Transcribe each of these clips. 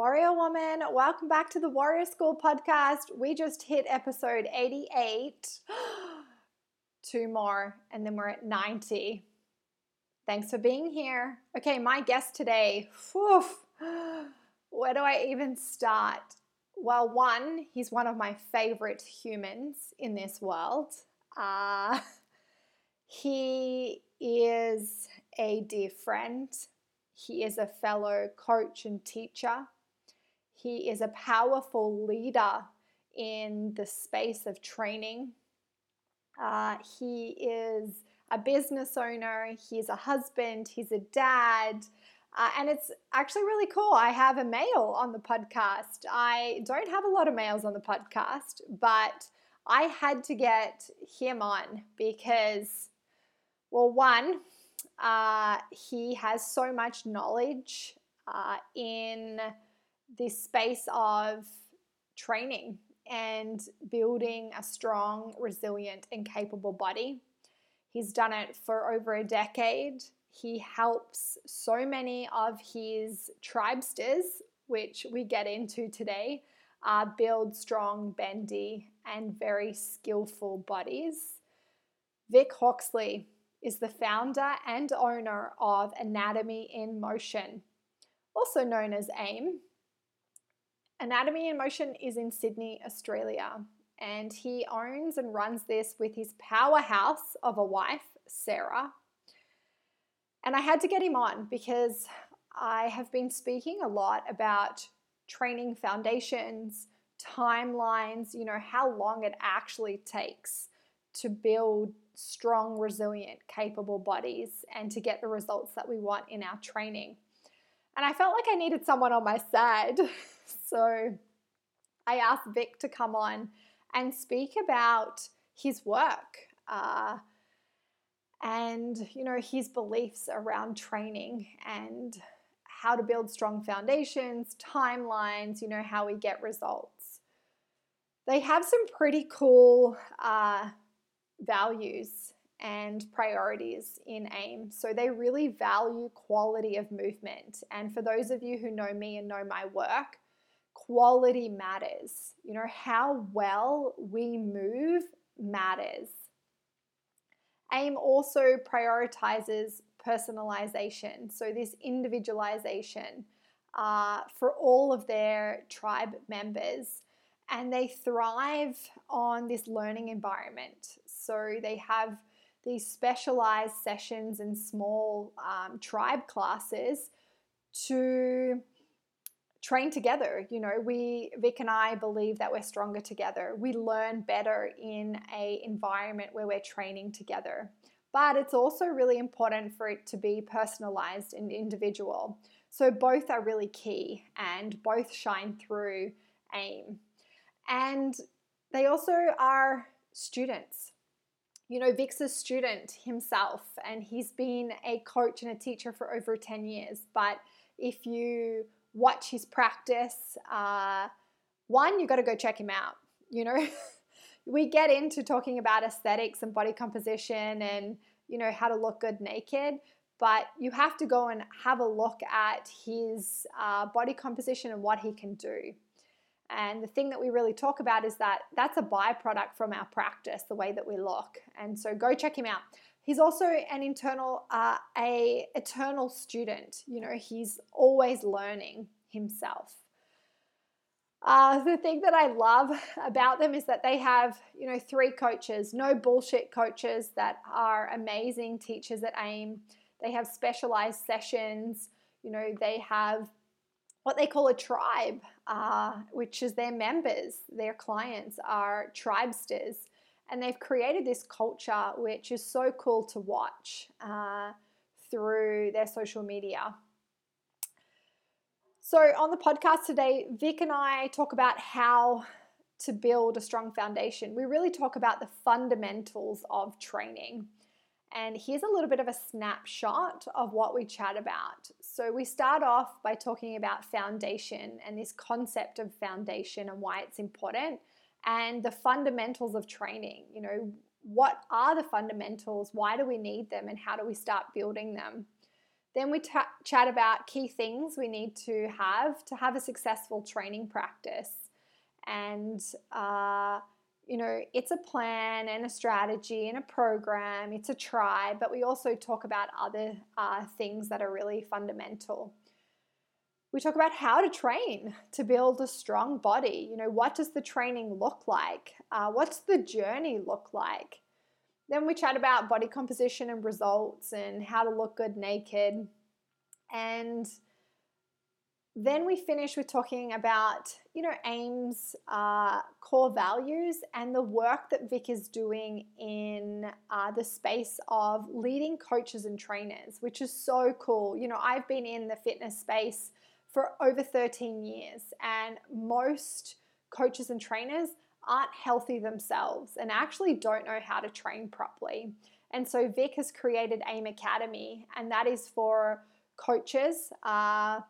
Warrior woman, welcome back to the Warrior School podcast. We just hit episode 88. 2 more and then we're at 90. Thanks for being here. Okay, my guest today, where do I even start? Well, one, he's one of my favorite humans in this world. He is a dear friend. He is a fellow coach and teacher. He is a powerful leader in the space of training. He is a business owner. He's a husband. He's a dad. And it's actually really cool. I have a male on the podcast. I don't have a lot of males on the podcast, but I had to get him on because, well, one, he has so much knowledge in this space of training and building a strong, resilient, and capable body. He's done it for over a decade. He helps so many of his tribesters, which we get into today, build strong, bendy, and very skillful bodies. Vic Hoxley is the founder and owner of Anatomy in Motion, also known as AIM. Anatomy in Motion is in Sydney, Australia, and he owns and runs this with his powerhouse of a wife, Sarah. And I had to get him on because I have been speaking a lot about training foundations, timelines, you know, how long it actually takes to build strong, resilient, capable bodies and to get the results that we want in our training. And I felt like I needed someone on my side. So I asked Vic to come on and speak about his work and, you know, his beliefs around training and how to build strong foundations, timelines, you know, how we get results. They have some pretty cool values and priorities in AIM. So they really value quality of movement. And for those of you who know me and know my work, quality matters. You know, how well we move matters. AIM also prioritizes personalization. So this individualization for all of their tribe members. And they thrive on this learning environment. So they have these specialized sessions and small tribe classes to train together. You know, Vic and I believe that we're stronger together. We learn better in a environment where we're training together. But it's also really important for it to be personalized and individual. So both are really key and both shine through AIM. And they also are students. You know, Vic's a student himself, and he's been a coach and a teacher for over 10 years. But if you watch his practice, one, you got to go check him out. You know, we get into talking about aesthetics and body composition and, you know, how to look good naked. But you have to go and have a look at his body composition and what he can do. And the thing that we really talk about is that that's a byproduct from our practice, the way that we look. And so go check him out. He's also an eternal student. You know, he's always learning himself. The thing that I love about them is that they have, you know, 3 coaches, no bullshit coaches that are amazing teachers at AIM. They have specialized sessions. You know, they have what they call a tribe, which is their members. Their clients are tribesters, and they've created this culture, which is so cool to watch through their social media. So on the podcast today, Vic and I talk about how to build a strong foundation. We really talk about the fundamentals of training. And here's a little bit of a snapshot of what we chat about. So we start off by talking about foundation and this concept of foundation and why it's important and the fundamentals of training. You know, what are the fundamentals? Why do we need them? And how do we start building them? Then we chat about key things we need to have a successful training practice. And, you know, it's a plan and a strategy and a program. It's a try, but we also talk about other things that are really fundamental. We talk about how to train to build a strong body. You know, what does the training look like? What's the journey look like? Then we chat about body composition and results and how to look good naked. And then we finish with talking about, you know, AIM's core values and the work that Vic is doing in the space of leading coaches and trainers, which is so cool. You know, I've been in the fitness space for over 13 years, and most coaches and trainers aren't healthy themselves and actually don't know how to train properly. And so Vic has created AIM Academy, and that is for coaches. And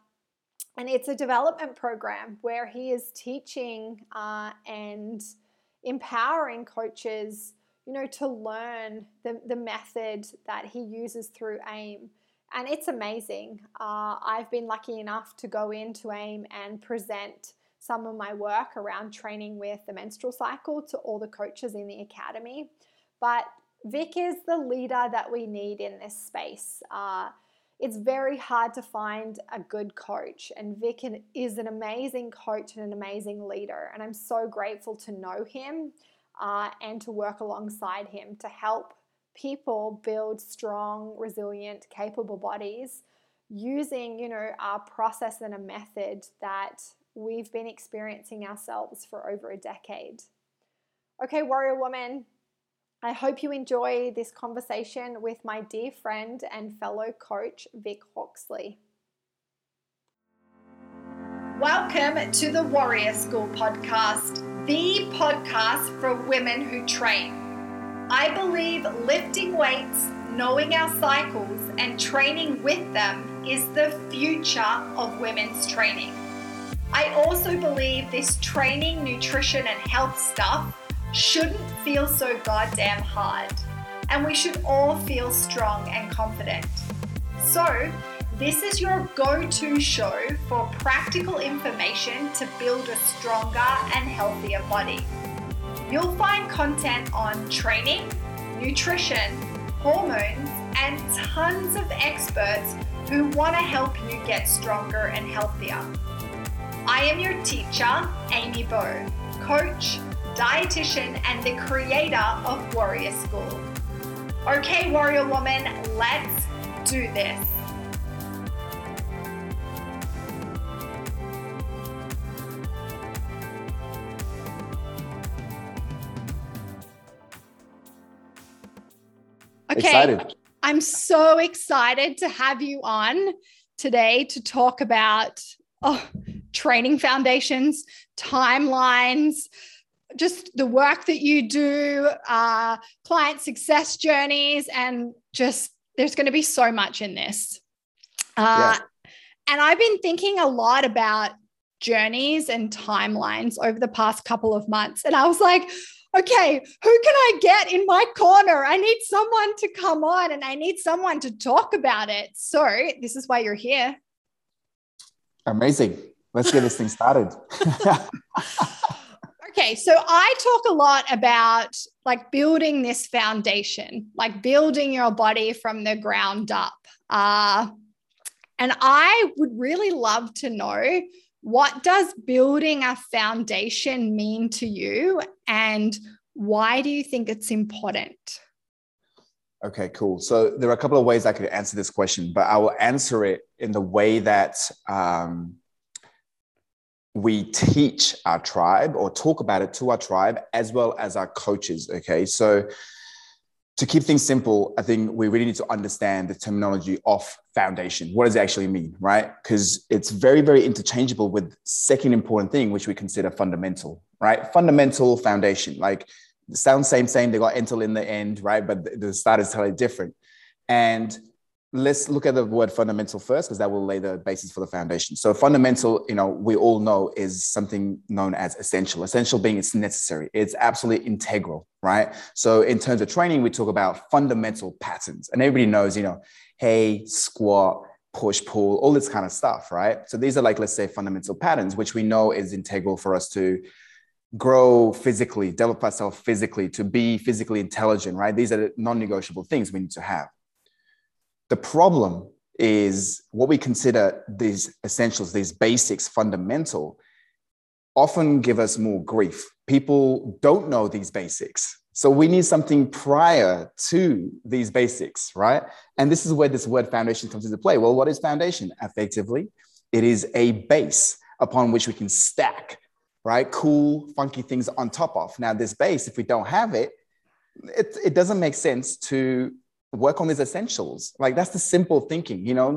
it's a development program where he is teaching and empowering coaches, you know, to learn the method that he uses through AIM. And it's amazing. I've been lucky enough to go into AIM and present some of my work around training with the menstrual cycle to all the coaches in the academy. But Vic is the leader that we need in this space. It's very hard to find a good coach, and Vic is an amazing coach and an amazing leader. And I'm so grateful to know him and to work alongside him to help people build strong, resilient, capable bodies using, you know, a process and a method that we've been experiencing ourselves for over a decade. Okay, warrior woman, I hope you enjoy this conversation with my dear friend and fellow coach, Vic Hoxley. Welcome to the Warrior School podcast, the podcast for women who train. I believe lifting weights, knowing our cycles, and training with them is the future of women's training. I also believe this training, nutrition, and health stuff shouldn't feel so goddamn hard, and we should all feel strong and confident. So, this is your go-to show for practical information to build a stronger and healthier body. You'll find content on training, nutrition, hormones, and tons of experts who want to help you get stronger and healthier. I am your teacher, Amy Bow, coach, dietitian, and the creator of Warrior School. Okay, warrior woman, let's do this. Okay, excited. I'm so excited to have you on today to talk about training foundations, timelines, just the work that you do, client success journeys, and just there's going to be so much in this. And I've been thinking a lot about journeys and timelines over the past couple of months. And I was like, okay, who can I get in my corner? I need someone to come on and I need someone to talk about it. So this is why you're here. Amazing. Let's get this thing started. Okay, so I talk a lot about like building this foundation, like building your body from the ground up. And I would really love to know, what does building a foundation mean to you, and why do you think it's important? Okay, cool. So there are a couple of ways I could answer this question, but I will answer it in the way that we teach our tribe or talk about it to our tribe as well as our coaches. Okay. So to keep things simple, I think we really need to understand the terminology of foundation. What does it actually mean, right? Because it's very, very interchangeable with second important thing, which we consider fundamental, right? Fundamental, foundation, like sounds same, they got ental in the end, right? But the start is totally different. And let's look at the word fundamental first, because that will lay the basis for the foundation. So fundamental, you know, we all know is something known as essential. Essential being it's necessary. It's absolutely integral, right? So in terms of training, we talk about fundamental patterns. And everybody knows, you know, hey, squat, push, pull, all this kind of stuff, right? So these are like, let's say, fundamental patterns, which we know is integral for us to grow physically, develop ourselves physically, to be physically intelligent, right? These are non-negotiable things we need to have. The problem is what we consider these essentials, these basics, fundamental, often give us more grief. People don't know these basics. So we need something prior to these basics, right? And this is where this word foundation comes into play. Well, what is foundation? Effectively, it is a base upon which we can stack, right? Cool, funky things on top of. Now, this base, if we don't have it, it doesn't make sense to work on these essentials. Like, that's the simple thinking, you know?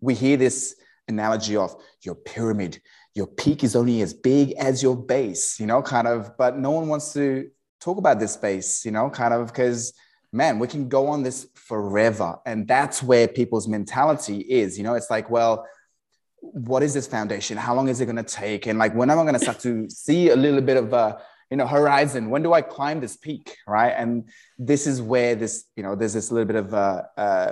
We hear this analogy of your pyramid. Your peak is only as big as your base, you know, kind of, but no one wants to talk about this space, you know, kind of, because, man, we can go on this forever. And that's where people's mentality is, you know, it's like, well, what is this foundation? How long is it going to take? And like, when am I going to start to see a little bit of a, you know, horizon? When do I climb this peak, right? And this is where this, you know, there's this little bit of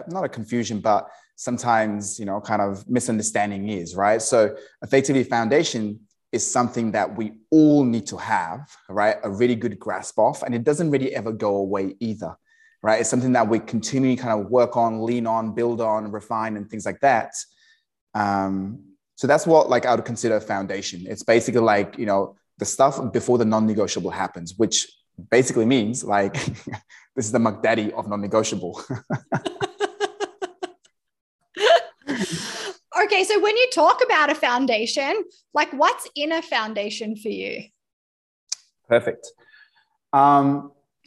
not a confusion, but sometimes, you know, kind of misunderstanding is, right? So effectively, foundation is something that we all need to have, right? A really good grasp of, and it doesn't really ever go away either, right? It's something that we continually kind of work on, lean on, build on, refine, and things like that. So that's what, like, I would consider a foundation. It's basically like, you know, the stuff before the non-negotiable happens, which basically means like, this is the McDaddy of non-negotiable. Okay, so when you talk about a foundation, like, what's in a foundation for you? Perfect.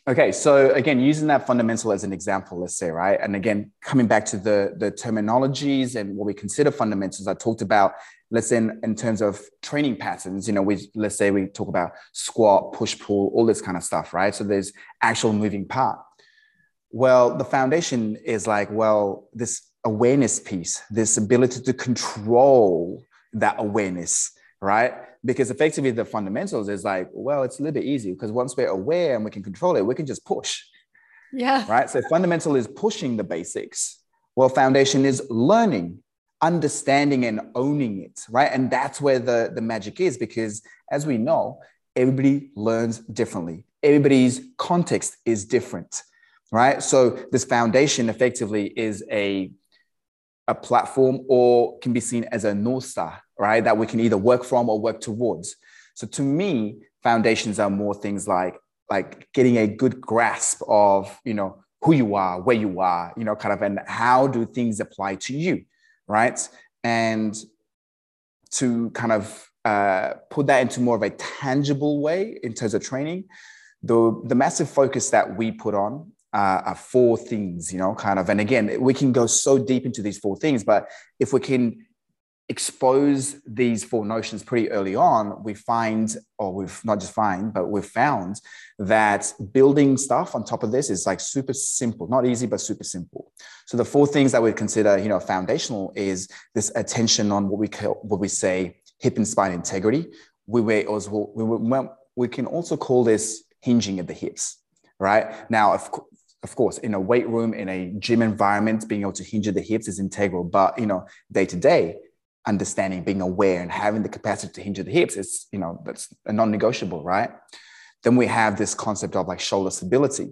Okay, so again, using that fundamental as an example, let's say, right? And again, coming back to the terminologies and what we consider fundamentals, I talked about, let's say, in terms of training patterns, you know, let's say we talk about squat, push, pull, all this kind of stuff, right? So there's actual moving part. Well, the foundation is like, well, this awareness piece, this ability to control that awareness, right? Because effectively the fundamentals is like, well, it's a little bit easy because once we're aware and we can control it, we can just push. Yeah. Right. So fundamental is pushing the basics. Well, foundation is learning, understanding, and owning it, right? And that's where the magic is, because as we know, everybody learns differently. Everybody's context is different, right? So this foundation effectively is a platform, or can be seen as a North Star, right? That we can either work from or work towards. So to me, foundations are more things like getting a good grasp of, you know, who you are, where you are, you know, kind of, and how do things apply to you, right? And to kind of put that into more of a tangible way in terms of training, the massive focus that we put on are four things, you know, kind of, and again, we can go so deep into these four things, but if we can expose these four notions pretty early on, we've found that building stuff on top of this is like super simple, not easy, but super simple. So the four things that we consider, you know, foundational is this attention on what we say hip and spine integrity. We can also call this hinging at the hips, right? Now, of course, in a weight room, in a gym environment, being able to hinge at the hips is integral. But, you know, day to day, understanding, being aware, and having the capacity to hinge at the hips is, you know, that's a non-negotiable, right? Then we have this concept of like shoulder stability,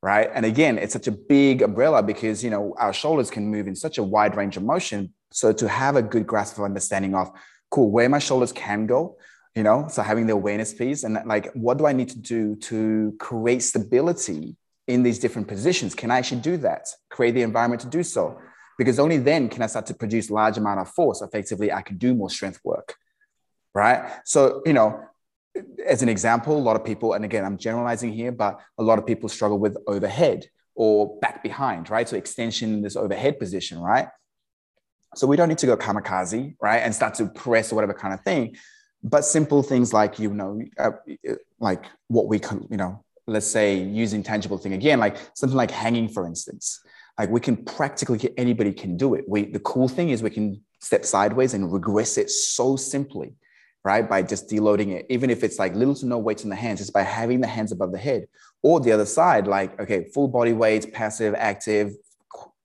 right? And again, it's such a big umbrella because, you know, our shoulders can move in such a wide range of motion. So to have a good grasp of understanding of, cool, where my shoulders can go, you know, so having the awareness piece and like, what do I need to do to create stability in these different positions? Can I actually do that? Create the environment to do so, because only then can I start to produce large amount of force. Effectively, I can do more strength work, right? So, you know, as an example, a lot of people, and again, I'm generalizing here, but a lot of people struggle with overhead or back behind, right? So extension in this overhead position, right? So we don't need to go kamikaze, right? And start to press or whatever kind of thing. But simple things like, you know, like what we can, you know, let's say using tangible thing again, like something like hanging, for instance, like we can practically, anybody can do it. The cool thing is we can step sideways and regress it so simply, right? By just deloading it, even if it's like little to no weight in the hands, just by having the hands above the head. Or the other side, like, okay, full body weight, passive, active,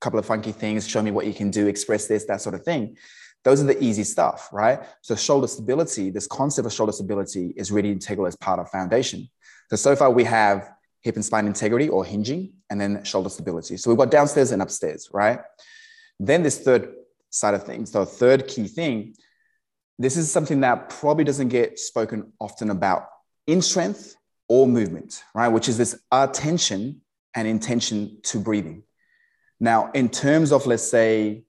couple of funky things, show me what you can do, express this, that sort of thing. Those are the easy stuff, right? So shoulder stability, this concept of shoulder stability is really integral as part of foundation. So far we have hip and spine integrity or hinging, and then shoulder stability. So we've got downstairs and upstairs, right? Then this third side of things, the third key thing, this is something that probably doesn't get spoken often about in strength or movement, right? Which is this attention and intention to breathing. Now, in terms of, let's say,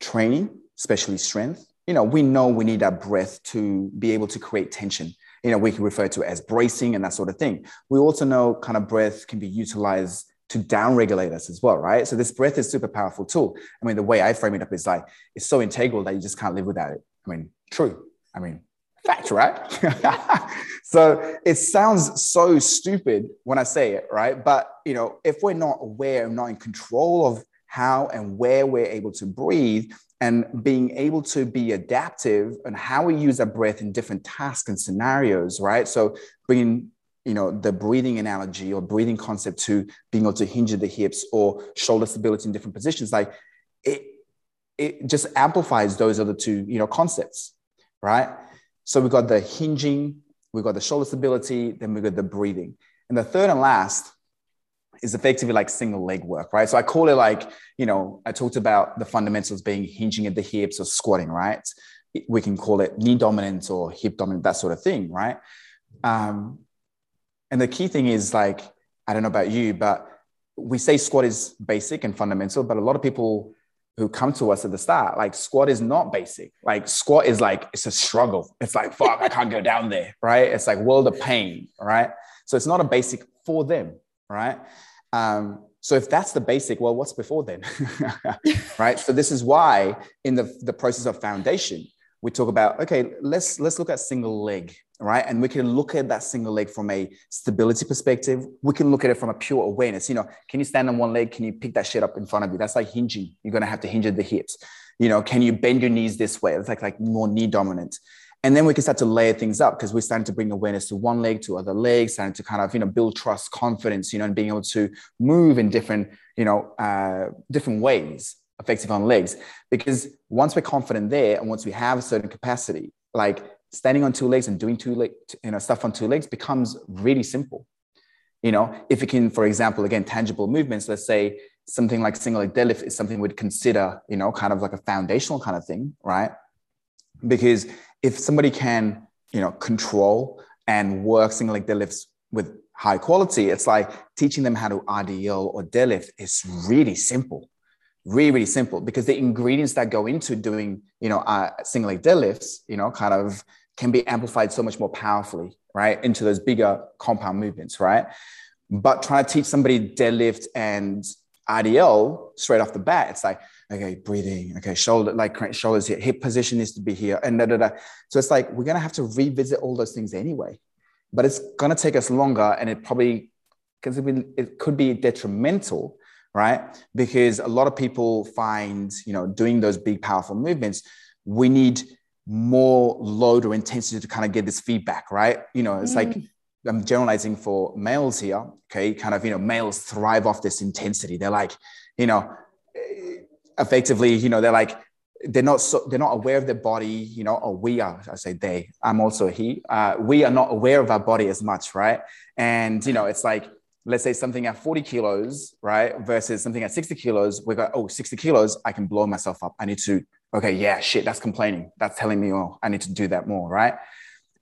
training, especially strength, you know, we know we need that breath to be able to create tension. You know, we can refer to it as bracing and that sort of thing. We also know kind of breath can be utilized to downregulate us as well, right? So this breath is a super powerful tool. I mean, the way I frame it up is like, it's so integral that you just can't live without it. I mean, true. I mean, fact, right? So it sounds so stupid when I say it, right? But, you know, if we're not aware and not in control of how and where we're able to breathe, and being able to be adaptive and how we use our breath in different tasks and scenarios, right? So bringing, you know, the breathing analogy or breathing concept to being able to hinge the hips or shoulder stability in different positions, like it just amplifies those other two, you know, concepts, right? So we've got the hinging, we've got the shoulder stability, then we've got the breathing. And the third and last is effectively like single leg work, right? So I call it like, you know, I talked about the fundamentals being hinging at the hips or squatting, right? We can call it knee dominant or hip dominant, that sort of thing, right? And the key thing is like, I don't know about you, but we say squat is basic and fundamental, but a lot of people who come to us at the start, like squat is not basic. Like squat is like, it's a struggle. It's like, fuck, I can't go down there, right? It's like world of pain, right? So it's not a basic for them, right? So if that's the basic, well, what's before then, right? So this is why in the process of foundation, we talk about, okay, let's look at single leg, right? And we can look at that single leg from a stability perspective. We can look at it from a pure awareness. You know, can you stand on one leg? Can you pick that shit up in front of you? That's like hinging. You're going to have to hinge at the hips. You know, can you bend your knees this way? It's like more knee dominant. And then we can start to layer things up because we're starting to bring awareness to one leg, to other legs, starting to kind of, you know, build trust, confidence, you know, and being able to move in different, you know, different ways, effective on legs. Because once we're confident there and once we have a certain capacity, like standing on two legs and doing two leg, you know, stuff on two legs becomes really simple. You know, if you can, for example, again, tangible movements, let's say something like single leg deadlift is something we'd consider, you know, kind of like a foundational kind of thing, right? Because if somebody can, you know, control and work single leg deadlifts with high quality, it's like teaching them how to RDL or deadlift is really simple, really, really simple, because the ingredients that go into doing, you know, single leg deadlifts, you know, kind of can be amplified so much more powerfully, right, into those bigger compound movements, right? But trying to teach somebody deadlift and RDL straight off the bat, it's like, okay, breathing, okay, shoulder, like shoulders here, hip position needs to be here, and da, da, da. So it's like, we're going to have to revisit all those things anyway, but it's going to take us longer and it probably, because it could be detrimental, right? Because a lot of people find, you know, doing those big, powerful movements, we need more load or intensity to kind of get this feedback, right? You know, it's like, I'm generalizing for males here, okay? Kind of, you know, males thrive off this intensity. They're like, you know, effectively, you know, they're like, they're not aware of their body, you know, or we are, I say they, I'm also he, we are not aware of our body as much, right? And, you know, it's like, let's say something at 40 kilos, right? Versus something at 60 kilos, we go, oh, 60 kilos, I can blow myself up. I need to, okay, yeah, shit, that's complaining. That's telling me, oh, I need to do that more, right?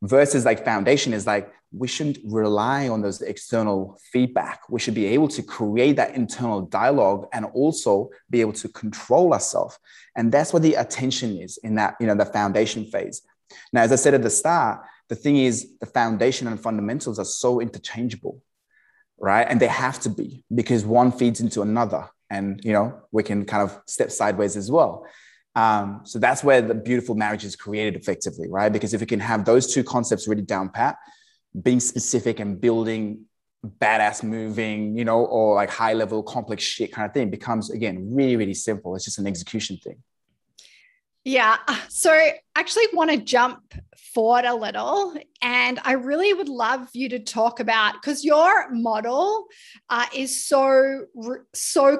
Versus like foundation is like, we shouldn't rely on those external feedback. We should be able to create that internal dialogue and also be able to control ourselves. And that's what the attention is in that, you know, the foundation phase. Now, as I said at the start, the thing is the foundation and fundamentals are so interchangeable, right? And they have to be because one feeds into another and, you know, we can kind of step sideways as well. So that's where the beautiful marriage is created effectively, right? Because if we can have those two concepts really down pat, being specific and building badass moving, you know, or like high level complex shit kind of thing becomes, again, really, really simple. It's just an execution thing. Yeah. So I actually want to jump forward a little, and I really would love you to talk about, because your model is so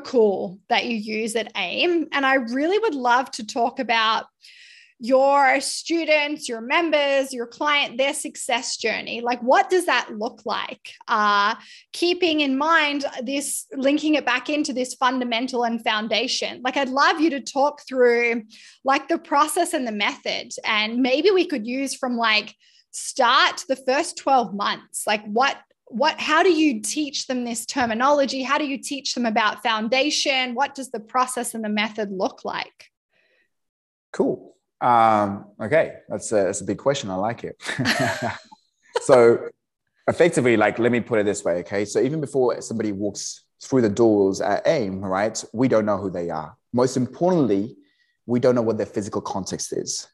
cool that you use at AIM. And I really would love to talk about your students, your members, your client, their success journey. Like, what does that look like? Keeping in mind this, linking it back into this fundamental and foundation. Like, I'd love you to talk through like the process and the method, and maybe we could use from like start to the first 12 months. Like how do you teach them this terminology? How do you teach them about foundation? What does the process and the method look like? Cool. Okay. That's a big question. I like it. So effectively, like, let me put it this way. Okay. So even before somebody walks through the doors at AIM, right, we don't know who they are. Most importantly, we don't know what their physical context is.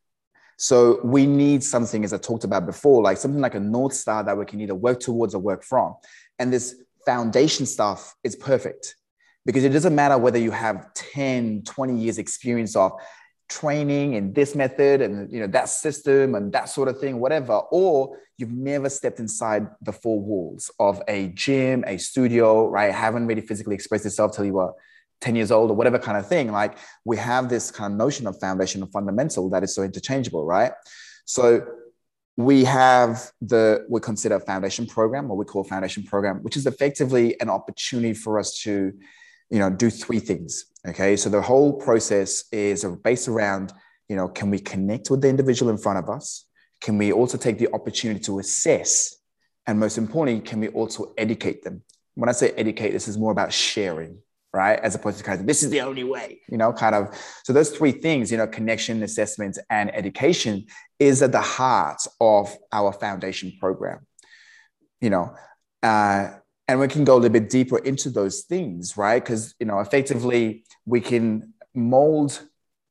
So we need something, as I talked about before, like something like a North Star that we can either work towards or work from. And this foundation stuff is perfect, because it doesn't matter whether you have 10, 20 years experience of training in this method and, you know, that system and that sort of thing, whatever, or you've never stepped inside the four walls of a gym, a studio, right? Haven't really physically expressed yourself till you were 10 years old or whatever kind of thing. Like, we have this kind of notion of foundation and fundamental that is so interchangeable, right? So we have we consider a foundation program, what we call foundation program, which is effectively an opportunity for us to, you know, do three things. Okay. So the whole process is based around, you know, can we connect with the individual in front of us? Can we also take the opportunity to assess? And most importantly, can we also educate them? When I say educate, this is more about sharing, right? As opposed to kind of, this is the only way, you know, kind of. So those three things, you know, connection, assessment, and education is at the heart of our foundation program, you know, and we can go a little bit deeper into those things, right? Because, you know, effectively we can mold,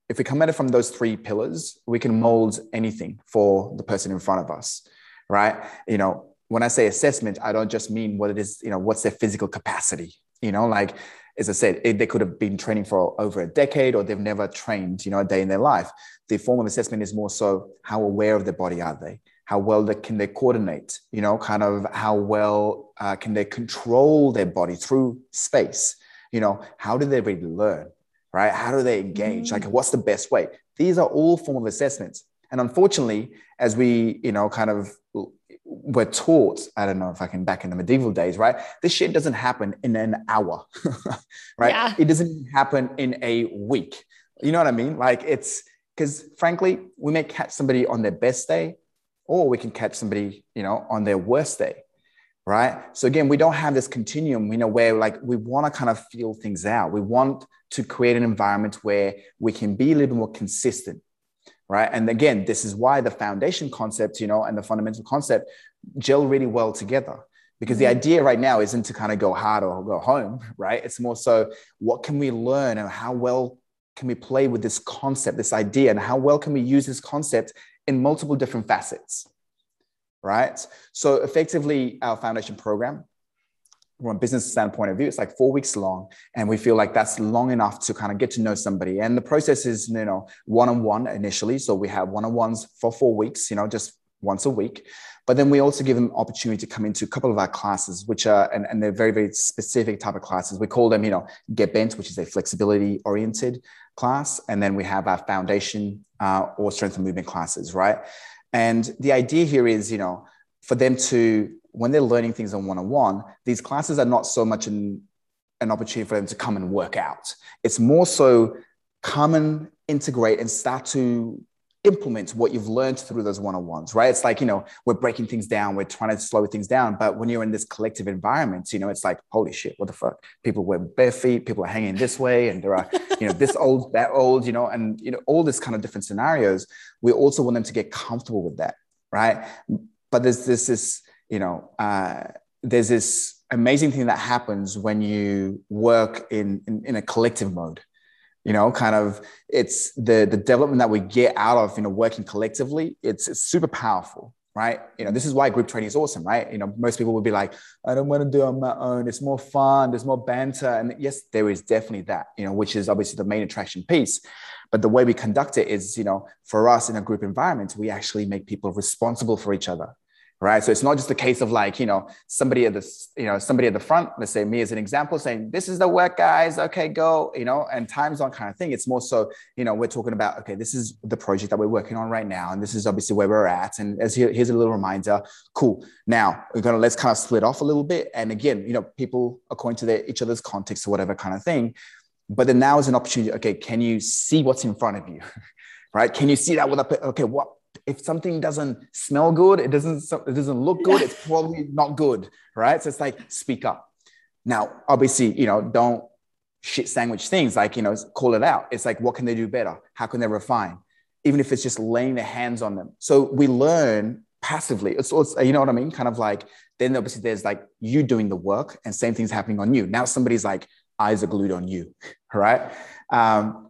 if we come at it from those three pillars, we can mold anything for the person in front of us, right? You know, when I say assessment, I don't just mean what it is, you know, what's their physical capacity, you know, like, as I said, they could have been training for over a decade, or they've never trained, you know, a day in their life. The form of assessment is more so, how aware of their body are they? How well can they coordinate, you know, kind of how well can they control their body through space? You know, how do they really learn, right? How do they engage? Like, what's the best way? These are all forms of assessments. And unfortunately, as we, you know, kind of were taught, I don't know if I can, back in the medieval days, right? This shit doesn't happen in an hour, right? Yeah. It doesn't happen in a week. You know what I mean? Like, it's, because frankly, we may catch somebody on their best day, or we can catch somebody, you know, on their worst day, right? So again, we don't have this continuum, you know, where like we want to kind of feel things out. We want to create an environment where we can be a little more consistent, right? And again, this is why the foundation concept, you know, and the fundamental concept gel really well together, because the idea right now isn't to kind of go hard or go home, right? It's more so, what can we learn, and how well can we play with this concept, this idea, and how well can we use this concept in multiple different facets, right? So effectively, our foundation program, from a business standpoint of view, it's like 4 weeks long, and we feel like that's long enough to kind of get to know somebody. And the process is, you know, one-on-one initially. So we have one-on-ones for 4 weeks, you know, just once a week. But then we also give them opportunity to come into a couple of our classes, which are, and they're very, very specific type of classes. We call them, you know, Get Bent, which is a flexibility oriented class. And then we have our foundation or strength and movement classes, right? And the idea here is, you know, for them to, when they're learning things on one-on-one, these classes are not so much an opportunity for them to come and work out. It's more so come and integrate and start to implement what you've learned through those one-on-ones, right? It's like, you know, we're breaking things down, we're trying to slow things down. But when you're in this collective environment, you know, it's like, holy shit, what the fuck? People wear bare feet, people are hanging this way, and there are, you know, this old, that old, you know, and, you know, all this kind of different scenarios. We also want them to get comfortable with that, right? But there's this amazing thing that happens when you work in a collective mode. You know, kind of, it's the development that we get out of, you know, working collectively. It's super powerful, right? You know, this is why group training is awesome, right? You know, most people would be like, I don't want to do it on my own. It's more fun. There's more banter. And yes, there is definitely that, you know, which is obviously the main attraction piece. But the way we conduct it is, you know, for us in a group environment, we actually make people responsible for each other, right? So it's not just a case of like, you know, somebody at the front, let's say me as an example, saying, this is the work, guys. Okay, go, you know, and time's on kind of thing. It's more so, you know, we're talking about, okay, this is the project that we're working on right now. And this is obviously where we're at. And as here's a little reminder, cool. Now we're going to, let's kind of split off a little bit. And again, you know, people according to each other's context or whatever kind of thing. But then now is an opportunity. Okay, can you see what's in front of you? Right? Can you see that? Okay, what? If something doesn't smell good, it doesn't look good, it's probably not good, right? So it's like, speak up. Now, obviously, you know, don't shit sandwich things, like, you know, call it out. It's like, what can they do better? How can they refine? Even if it's just laying their hands on them. So we learn passively. It's you know what I mean? Kind of like, then obviously there's like you doing the work and same thing's happening on you. Now somebody's like, eyes are glued on you, right?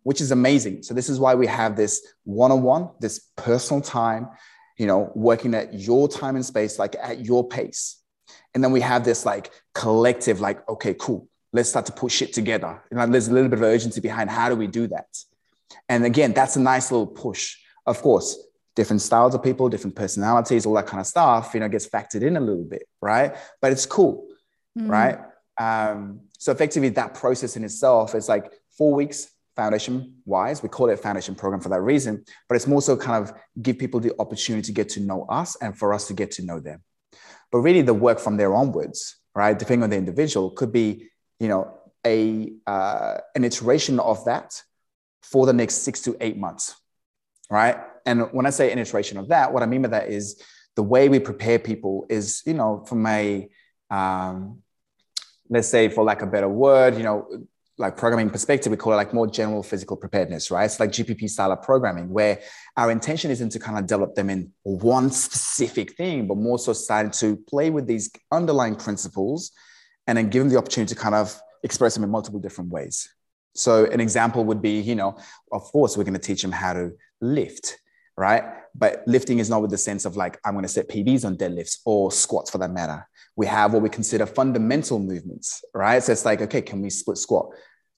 Which is amazing. So this is why we have this one-on-one, this personal time, you know, working at your time and space, like at your pace. And then we have this like collective, like, okay, cool. Let's start to put shit together. And you know, there's a little bit of urgency behind how do we do that? And again, that's a nice little push. Of course, different styles of people, different personalities, all that kind of stuff, you know, gets factored in a little bit, right? But it's cool, right? So effectively that process in itself is like 4 weeks foundation wise, we call it a foundation program for that reason, but it's more so kind of give people the opportunity to get to know us and for us to get to know them. But really the work from there onwards, right, depending on the individual could be, you know, an iteration of that for the next 6 to 8 months, right? And when I say an iteration of that, what I mean by that is the way we prepare people is, you know, from a, let's say for lack of a better word, you know, like programming perspective, we call it like more general physical preparedness, right? It's like GPP style of programming where our intention isn't to kind of develop them in one specific thing, but more so starting to play with these underlying principles and then give them the opportunity to kind of express them in multiple different ways. So an example would be, you know, of course, we're going to teach them how to lift, right? But lifting is not with the sense of like, I'm going to set PBs on deadlifts or squats for that matter. We have what we consider fundamental movements, right? So it's like, okay, can we split squat,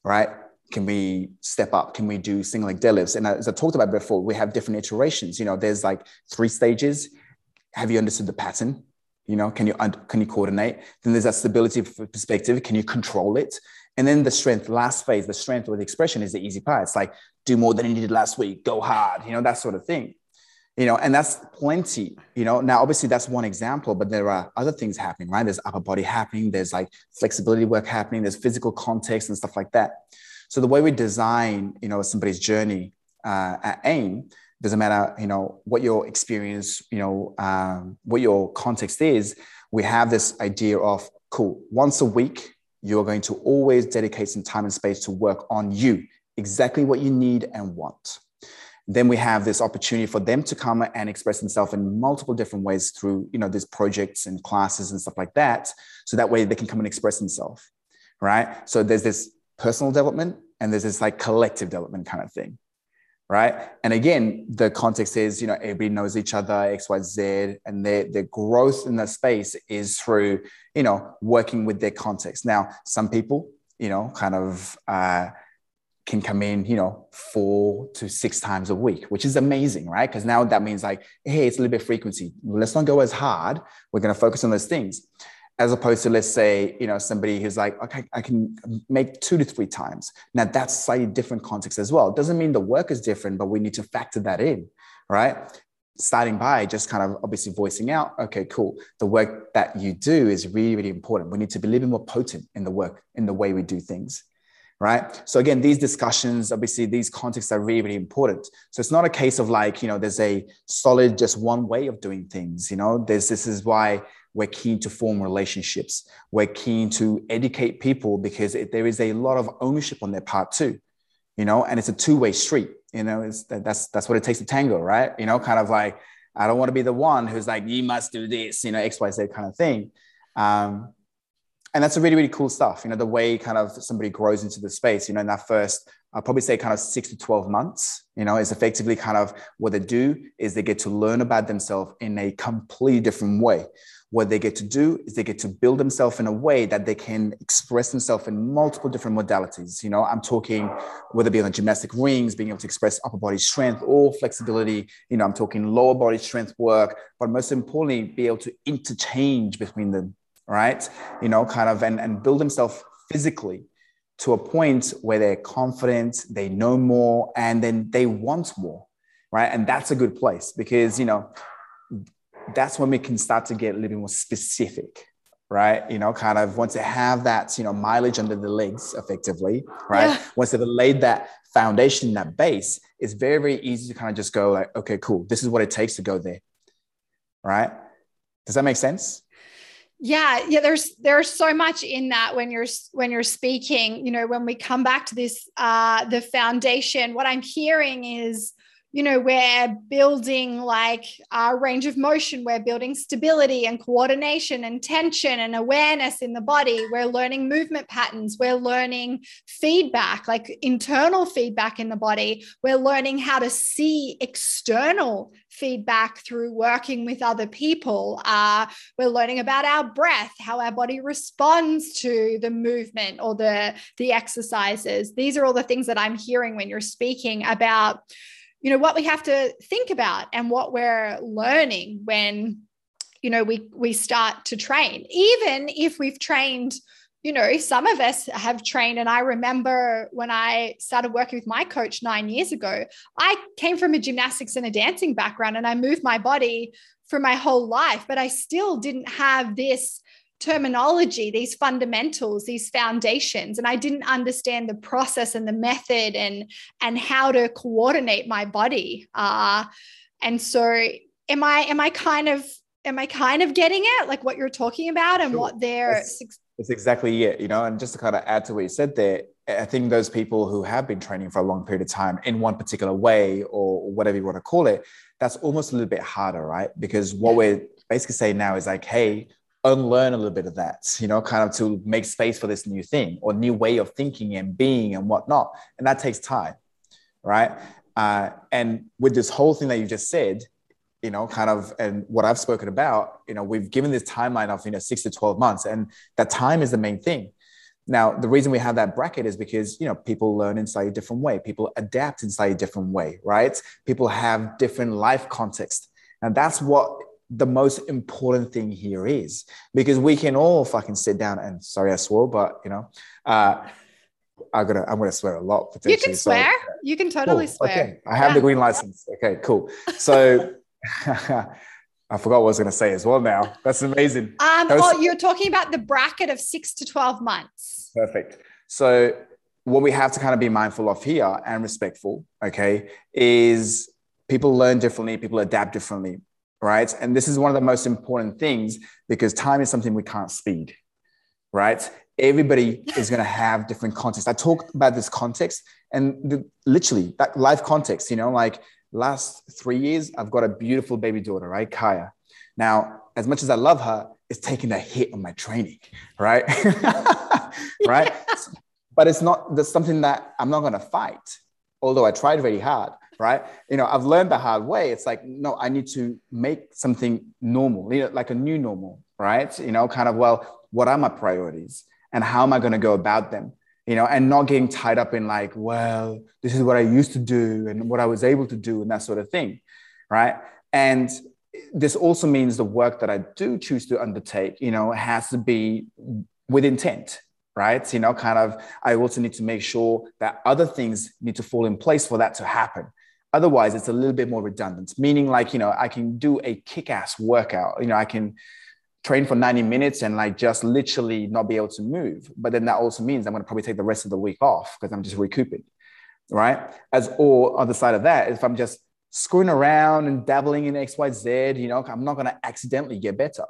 right? Can we step up? Can we do single leg deadlifts? And as I talked about before, we have different iterations. You know, there's like 3 stages. Have you understood the pattern? You know, can you coordinate? Then there's that stability perspective. Can you control it? And then the strength, last phase, the strength or the expression is the easy part. It's like, do more than you did last week, go hard, you know, that sort of thing. You know, and that's plenty, you know, now obviously that's one example, but there are other things happening, right? There's upper body happening, there's like flexibility work happening, there's physical context and stuff like that. So the way we design, you know, somebody's journey at AIM, doesn't matter, you know, what your experience, you know, what your context is, we have this idea of, cool, once a week, you're going to always dedicate some time and space to work on you, exactly what you need and want. Then we have this opportunity for them to come and express themselves in multiple different ways through, you know, these projects and classes and stuff like that. So that way they can come and express themselves, right? So there's this personal development and there's this like collective development kind of thing, right? And again, the context is, you know, everybody knows each other, X, Y, Z, and their growth in that space is through, you know, working with their context. Now, some people, you know, kind of, can come in, you know, 4 to 6 times a week, which is amazing, right? Because now that means like, hey, it's a little bit frequency. Let's not go as hard. We're going to focus on those things. As opposed to, let's say, you know, somebody who's like, okay, I can make 2 to 3 times. Now that's slightly different context as well. It doesn't mean the work is different, but we need to factor that in, right? Starting by just kind of obviously voicing out, okay, cool. The work that you do is really, really important. We need to be a little bit more potent in the work, in the way we do things. Right. So again, these discussions, obviously these contexts are really, really important. So it's not a case of like, you know, there's a solid, just one way of doing things, you know, this is why we're keen to form relationships. We're keen to educate people because there is a lot of ownership on their part too, you know, and it's a two-way street, you know, that's what it takes to tango, right? You know, kind of like, I don't want to be the one who's like, you must do this, you know, X, Y, Z kind of thing. And that's a really, really cool stuff. You know, the way kind of somebody grows into the space, you know, in that first I'll probably say kind of 6 to 12 months, you know, is effectively kind of what they do is they get to learn about themselves in a completely different way. What they get to do is they get to build themselves in a way that they can express themselves in multiple different modalities. You know, I'm talking whether it be on gymnastic rings, being able to express upper body strength or flexibility. You know, I'm talking lower body strength work, but most importantly, be able to interchange between them, right? You know, kind of and build themselves physically to a point where they're confident, they know more, and then they want more, right? And that's a good place because, you know, that's when we can start to get a little bit more specific, right? You know, kind of once they have that, you know, mileage under the legs effectively, right? Yeah. Once they've laid that foundation, that base, it's very, very easy to kind of just go like, okay, cool. This is what it takes to go there, right? Does that make sense? Yeah. Yeah. There's so much in that when you're speaking, you know, when we come back to this, the foundation, what I'm hearing is, you know, we're building like our range of motion, we're building stability and coordination and tension and awareness in the body. We're learning movement patterns. We're learning feedback, like internal feedback in the body. We're learning how to see external feedback through working with other people. We're learning about our breath, how our body responds to the movement or the exercises. These are all the things that I'm hearing when you're speaking about, you know, what we have to think about and what we're learning when, you know, we start to train, even if we've trained, you know, some of us have trained. And I remember when I started working with my coach 9 years ago, I came from a gymnastics and a dancing background and I moved my body for my whole life, but I still didn't have this terminology, these fundamentals, these foundations. And I didn't understand the process and the method and how to coordinate my body. And so am I kind of getting it, like what you're talking about and sure. What they're... That's exactly it, you know, and just to kind of add to what you said there, I think those people who have been training for a long period of time in one particular way or whatever you want to call it, that's almost a little bit harder, right? Because what we're basically saying now is like, hey, unlearn a little bit of that, you know, kind of to make space for this new thing or new way of thinking and being and whatnot. And that takes time, right? And with this whole thing that you just said, you know, kind of, and what I've spoken about, you know, we've given this timeline of, you know, 6 to 12 months, and that time is the main thing. Now, the reason we have that bracket is because, you know, people learn in slightly different way. People adapt in slightly different way, right? People have different life context. And that's what the most important thing here is, because we can all fucking sit down and sorry, I swore, but you know, I'm gonna swear a lot. You can swear. So, you can totally cool. Swear. Okay. I have the green license. Okay, cool. So I forgot what I was gonna say as well. Now that's amazing. You're talking about the bracket of 6 to 12 months. Perfect. So what we have to kind of be mindful of here and respectful, okay, is people learn differently, people adapt differently. Right. And this is one of the most important things because time is something we can't speed. Right. Everybody is going to have different contexts. I talked about this context and literally that life context, you know, like last 3 years, I've got a beautiful baby daughter, right? Kaya. Now, as much as I love her, it's taking a hit on my training. Right. Right. Yeah. But it's not, that's something that I'm not going to fight. Although I tried very hard. Right. You know, I've learned the hard way. It's like, no, I need to make something normal, you know, like a new normal. Right. You know, kind of, well, what are my priorities and how am I going to go about them? You know, and not getting tied up in like, well, this is what I used to do and what I was able to do and that sort of thing. Right. And this also means the work that I do choose to undertake, you know, has to be with intent. Right. You know, kind of, I also need to make sure that other things need to fall in place for that to happen. Otherwise, it's a little bit more redundant, meaning like, you know, I can do a kick-ass workout, you know, I can train for 90 minutes and like just literally not be able to move. But then that also means I'm going to probably take the rest of the week off because I'm just recouping, right? As or other side of that, if I'm just screwing around and dabbling in X, Y, Z, you know, I'm not going to accidentally get better,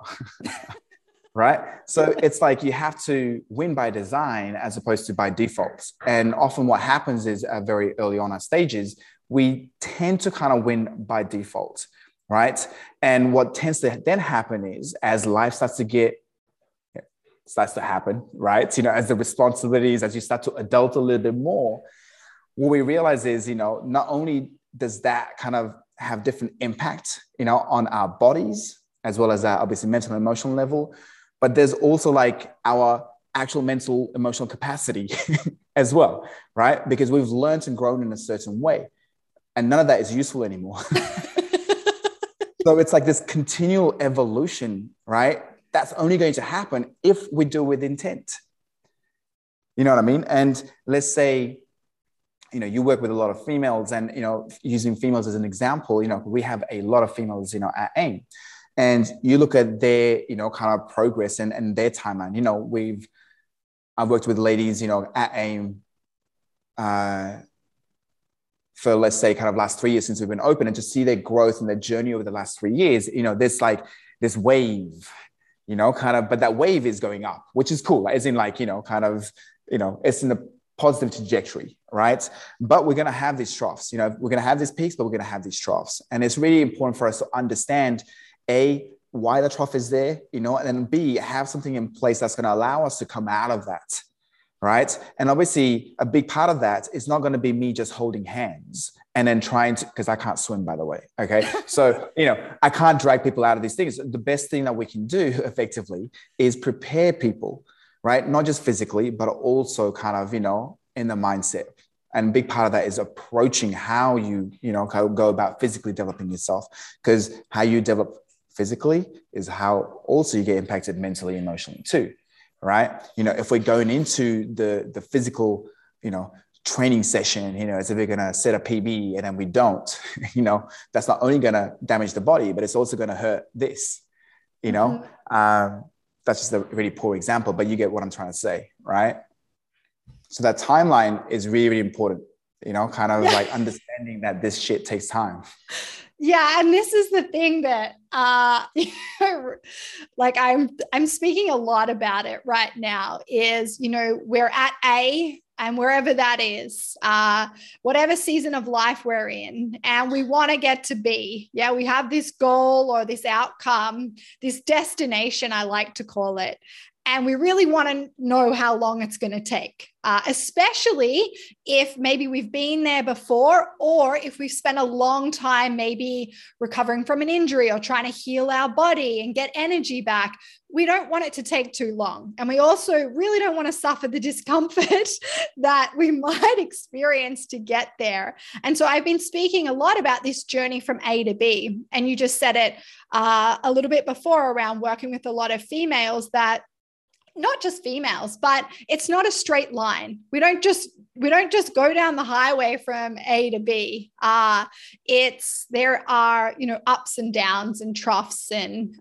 right? So it's like you have to win by design as opposed to by default. And often what happens is very early on our stages, we tend to kind of win by default, right? And what tends to then happen is as life starts to happen, right? You know, as the responsibilities, as you start to adult a little bit more, what we realize is, not only does that kind of have different impact, on our bodies, as well as our obviously mental and emotional level, but there's also like our actual mental, emotional capacity as well, right? Because we've learned and grown in a certain way, and none of that is useful anymore. So it's like this continual evolution, right? That's only going to happen if we do with intent. You know what I mean? And let's say, you work with a lot of females, and, using females as an example, we have a lot of females, at AIM, and you look at their, kind of progress and their timeline. I've worked with ladies, at AIM for, let's say, kind of last 3 years since we've been open, and to see their growth and their journey over the last 3 years, there's like this wave, but that wave is going up, which is cool. As in like, it's in the positive trajectory, right? But we're going to have these troughs, we're going to have these peaks, but we're going to have these troughs. And it's really important for us to understand, A, why the trough is there, and then B, have something in place that's going to allow us to come out of that, right? And obviously a big part of that is not going to be me just holding hands and then trying to, because I can't swim, by the way, okay? So, I can't drag people out of these things. The best thing that we can do effectively is prepare people, right? Not just physically, but also kind of, in the mindset. And a big part of that is approaching how you, go about physically developing yourself, because how you develop physically is how also you get impacted mentally, emotionally too, right? If we're going into the physical, training session, as if we're going to set a PB and then we don't, that's not only going to damage the body, but it's also going to hurt this, that's just a really poor example, but you get what I'm trying to say, right? So that timeline is really, really important, like understanding that this shit takes time. Yeah. And this is the thing that, like I'm speaking a lot about it right now is, we're at A and wherever that is, whatever season of life we're in, and we want to get to B. Yeah. We have this goal or this outcome, this destination, I like to call it. And we really want to know how long it's going to take, especially if maybe we've been there before, or if we've spent a long time maybe recovering from an injury or trying to heal our body and get energy back. We don't want it to take too long. And we also really don't want to suffer the discomfort that we might experience to get there. And so I've been speaking a lot about this journey from A to B. And you just said it a little bit before around working with a lot of females that, not just females, but it's not a straight line. We don't just go down the highway from A to B. There are, ups and downs and troughs. And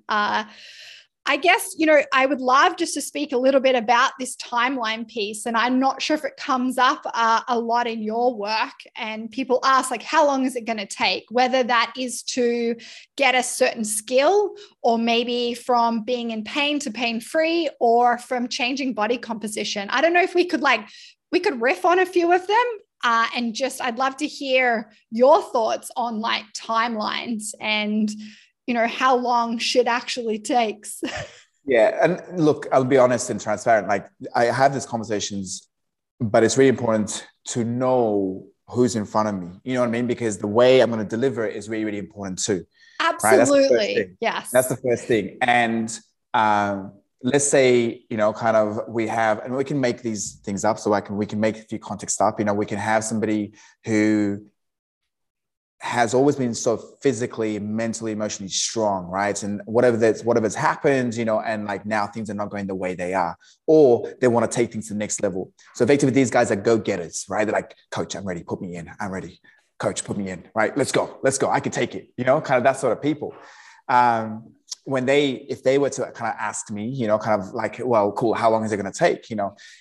I guess, I would love just to speak a little bit about this timeline piece. And I'm not sure if it comes up a lot in your work, and people ask like, how long is it going to take? Whether that is to get a certain skill, or maybe from being in pain to pain-free, or from changing body composition. I don't know if we could riff on a few of them. And just, I'd love to hear your thoughts on like timelines and, how long shit actually takes. Yeah. And look, I'll be honest and transparent. Like I have these conversations, but it's really important to know who's in front of me. You know what I mean? Because the way I'm going to deliver it is really, really important too. Absolutely. Right? Yes. That's the first thing. And, let's say, we have, and we can make these things up. So we can make a few contexts up, we can have somebody who has always been so physically, mentally, emotionally strong, right? And whatever's happened, and like now things are not going the way they are, or they want to take things to the next level. So effectively, these guys are go-getters, right? They're like, coach, I'm ready. Put me in. I'm ready. Coach, put me in. Right. Let's go. Let's go. I can take it. That sort of people. If they were to kind of ask me, well, cool, how long is it going to take?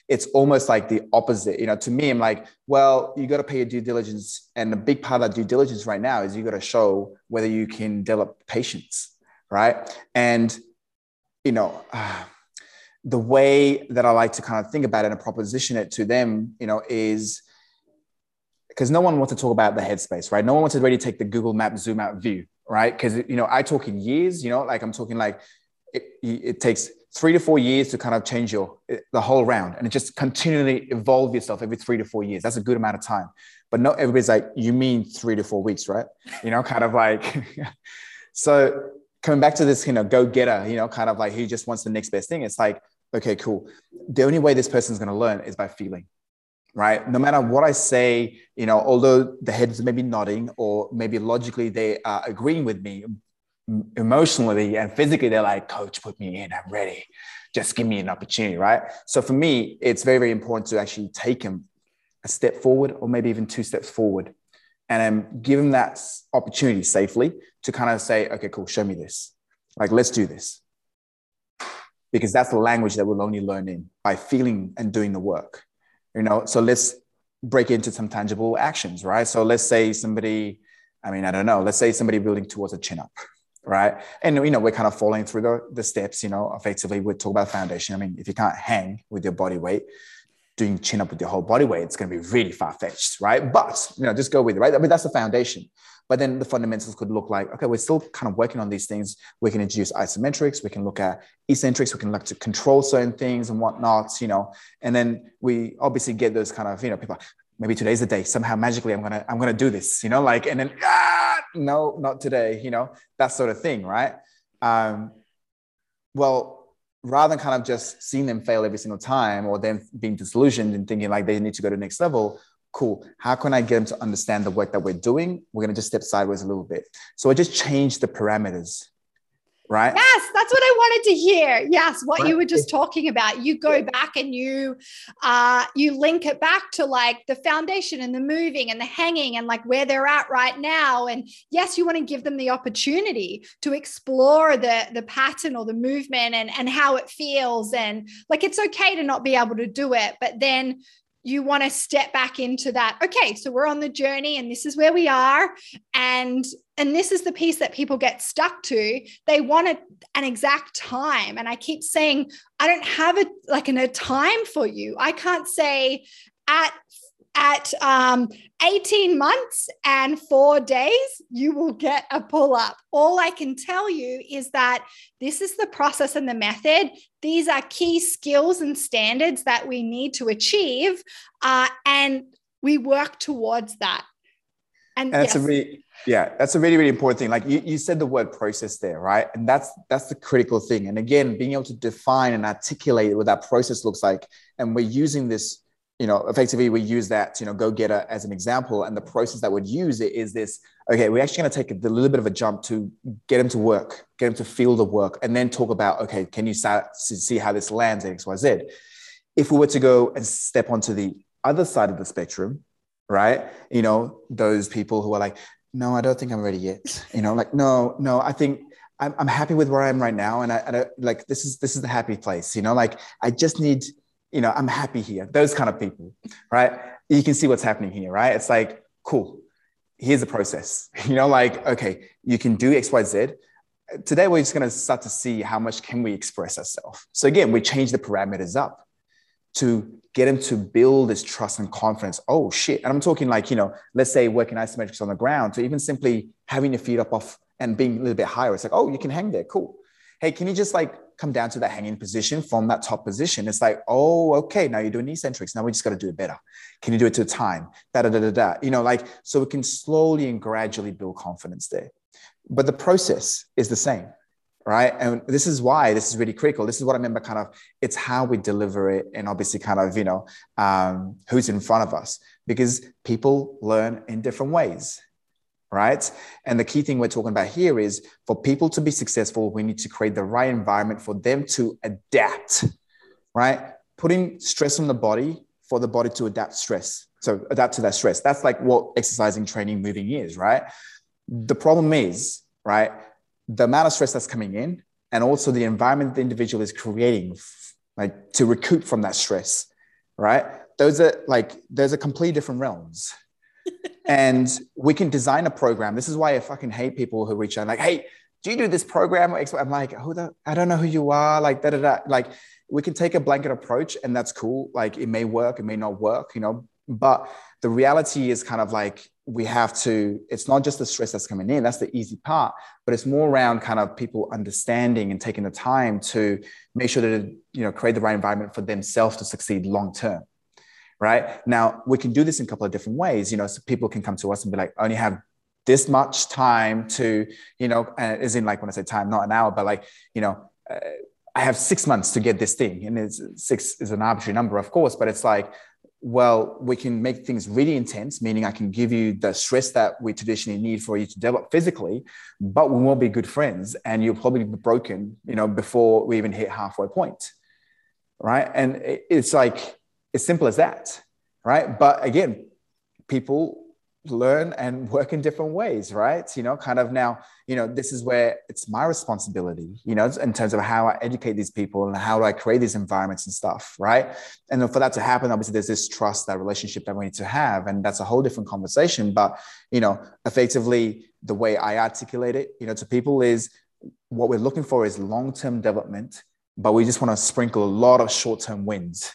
It's almost like the opposite, to me, I'm like, well, you got to pay your due diligence. And a big part of that due diligence right now is you got to show whether you can develop patience. Right. And, the way that I like to kind of think about it and proposition it to them, is because no one wants to talk about the headspace, right? No one wants to really take the Google map, zoom out view. Right. Cause I talk in years, I'm talking like, it takes 3 to 4 years to kind of change the whole round, and it just continually evolve yourself every 3 to 4 years. That's a good amount of time. But not everybody's like, you mean 3 to 4 weeks, right? You know, kind of like, so coming back to this, you know, go-getter, you know, kind of like who just wants the next best thing. It's like, okay, cool. The only way this person's going to learn is by feeling, right? No matter what I say, you know, although the head's maybe nodding or maybe logically they are agreeing with me, emotionally and physically they're like, coach, put me in, I'm ready, just give me an opportunity, right? So for me, it's very, very important to actually take him a step forward or maybe even 2 steps forward and give him that opportunity safely to kind of say, okay, cool, show me this, like, let's do this, because that's the language that we'll only learn in by feeling and doing the work, you know. So let's break into some tangible actions, right? So let's say somebody, I mean, I don't know, let's say somebody building towards a chin-up, right? And, you know, we're kind of following through the steps, you know, effectively we're talking about foundation. I mean, if you can't hang with your body weight, doing chin up with your whole body weight, it's going to be really far-fetched, right? But, you know, just go with it, right? I mean, that's the foundation. But then the fundamentals could look like, okay, we're still kind of working on these things. We can introduce isometrics. We can look at eccentrics. We can look to control certain things and whatnot, you know, and then we obviously get those kind of, you know, people, maybe today's the day, somehow magically I'm going to do this, you know, like, and then, no, not today, you know, that sort of thing, right? Well, rather than kind of just seeing them fail every single time or them being disillusioned and thinking like they need to go to the next level, cool, how can I get them to understand the work that we're doing? We're going to just step sideways a little bit. So I just changed the parameters, right? Yes, that's what I wanted to hear. Yes, what right. You were just talking about. You go back and you link it back to like the foundation and the moving and the hanging and like where they're at right now. And yes, you want to give them the opportunity to explore the pattern or the movement and how it feels. And like, it's okay to not be able to do it, but then you want to step back into that. Okay, so we're on the journey and this is where we are. And this is the piece that people get stuck to. They want an exact time. And I keep saying, I don't have a time for you. I can't say at 18 months and 4 days, you will get a pull-up. All I can tell you is that this is the process and the method. These are key skills and standards that we need to achieve. And we work towards that. And yes. That's a really, really important thing. Like you said the word process there, right? And that's the critical thing. And again, being able to define and articulate what that process looks like. And we're using this, you know, effectively we use that, you know, go-getter as an example. And the process that would use it is this, okay, we're actually going to take a little bit of a jump to get them to work, get them to feel the work, and then talk about, okay, can you start to see how this lands at X, Y, Z? If we were to go and step onto the other side of the spectrum, right? You know, those people who are like, no, I don't think I'm ready yet. You know, like, no, I think I'm happy with where I am right now. And I don't, like, this is the happy place, you know, like I just need, you know, I'm happy here. Those kind of people, right? You can see what's happening here, right? It's like, cool, here's the process. You know, like, okay, you can do X, Y, Z. Today, we're just going to start to see how much can we express ourselves. So again, we change the parameters up to get them to build this trust and confidence. Oh shit. And I'm talking like, you know, let's say working isometrics on the ground to even simply having your feet up off and being a little bit higher. It's like, oh, you can hang there. Cool. Hey, can you just like come down to that hanging position from that top position? It's like, oh, okay. Now you're doing eccentrics. Now we just got to do it better. Can you do it to a time? You know, like, so we can slowly and gradually build confidence there, but the process is the same. Right. And this is why this is really critical. This is what I remember kind of, it's how we deliver it. And obviously kind of, you know, who's in front of us, because people learn in different ways. Right. And the key thing we're talking about here is for people to be successful, we need to create the right environment for them to adapt. Right. Putting stress on the body for the body to adapt stress. So adapt to that stress. That's like what exercising, training, moving is. Right. The problem is, right, the amount of stress that's coming in and also the environment the individual is creating, like to recoup from that stress, right? Those are completely different realms. And we can design a program. This is why I fucking hate people who reach out like, hey, do you do this program? I'm like, I don't know who you are. Like, Like we can take a blanket approach and that's cool. Like it may work, it may not work, you know, But the reality is kind of like, we have to, it's not just the stress that's coming in, that's the easy part, but it's more around kind of people understanding and taking the time to make sure that, you know, create the right environment for themselves to succeed long-term, right? Now, we can do this in a couple of different ways, you know, so people can come to us and be like, I only have this much time to, you know, as in like, when I say time, not an hour, but like, you know, I have 6 months to get this thing. And it's, 6 is an arbitrary number, of course, but it's like, well, we can make things really intense, meaning I can give you the stress that we traditionally need for you to develop physically, but we won't be good friends and you'll probably be broken, you know, before we even hit halfway point, right? And it's like, it's simple as that, right? But again, people learn and work in different ways, right? You know, kind of now, you know, this is where it's my responsibility, you know, in terms of how I educate these people and how do I create these environments and stuff, right? And then for that to happen, obviously there's this trust, that relationship that we need to have, and that's a whole different conversation. But, you know, effectively the way I articulate it, you know, to people is what we're looking for is long-term development, but we just want to sprinkle a lot of short-term wins,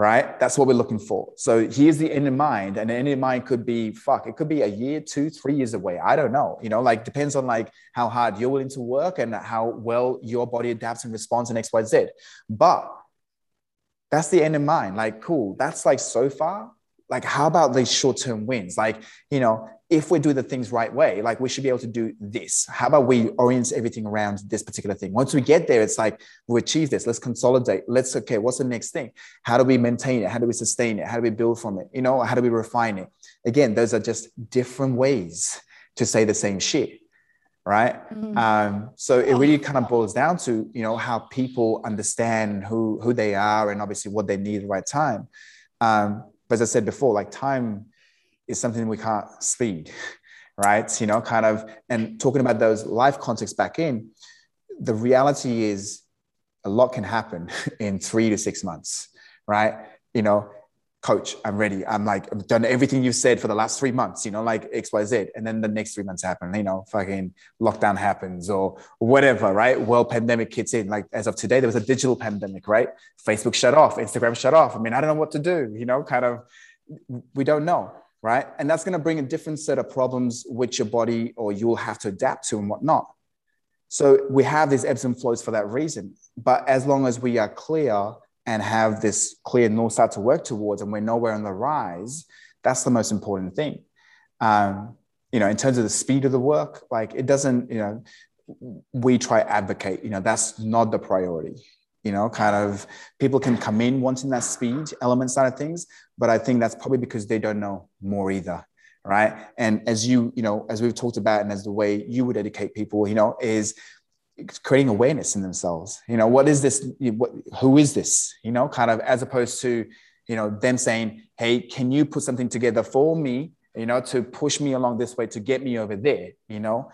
right? That's what we're looking for. So here's the end in mind, and the end in mind could be, fuck, it could be a year, 2, 3 years away. I don't know, you know, like depends on like how hard you're willing to work and how well your body adapts and responds and X, Y, Z. But that's the end in mind. Like, cool. That's like so far, like, how about these short-term wins? Like, you know, if we do the things right way, like we should be able to do this. How about we orient everything around this particular thing? Once we get there, it's like, we achieve this. Let's consolidate. Let's, okay, what's the next thing? How do we maintain it? How do we sustain it? How do we build from it? You know, how do we refine it? Again, those are just different ways to say the same shit, right? Mm-hmm. So it really kind of boils down to, you know, how people understand who they are and obviously what they need at the right time. But as I said before, like time is something we can't speed, right? You know, kind of, and talking about those life contexts back in, the reality is a lot can happen in 3 to 6 months, right? You know, coach, I'm ready. I'm like, I've done everything you've said for the last 3 months, you know, like X, Y, Z. And then the next 3 months happen, you know, fucking lockdown happens or whatever, right? World pandemic hits in. Like as of today, there was a digital pandemic, right? Facebook shut off, Instagram shut off. I mean, I don't know what to do, you know, kind of, we don't know. Right. And that's going to bring a different set of problems which your body or you'll have to adapt to and whatnot. So we have these ebbs and flows for that reason. But as long as we are clear and have this clear north star to work towards and we're nowhere on the rise, that's the most important thing. You know, in terms of the speed of the work, like it doesn't, you know, we try advocate, you know, that's not the priority. You know, kind of people can come in wanting that speed element side of things, but I think that's probably because they don't know more either, right? And as you know, as we've talked about and as the way you would educate people, you know, is creating awareness in themselves. You know, what is this? Who is this? You know, kind of as opposed to, you know, them saying, hey, can you put something together for me, you know, to push me along this way to get me over there, you know?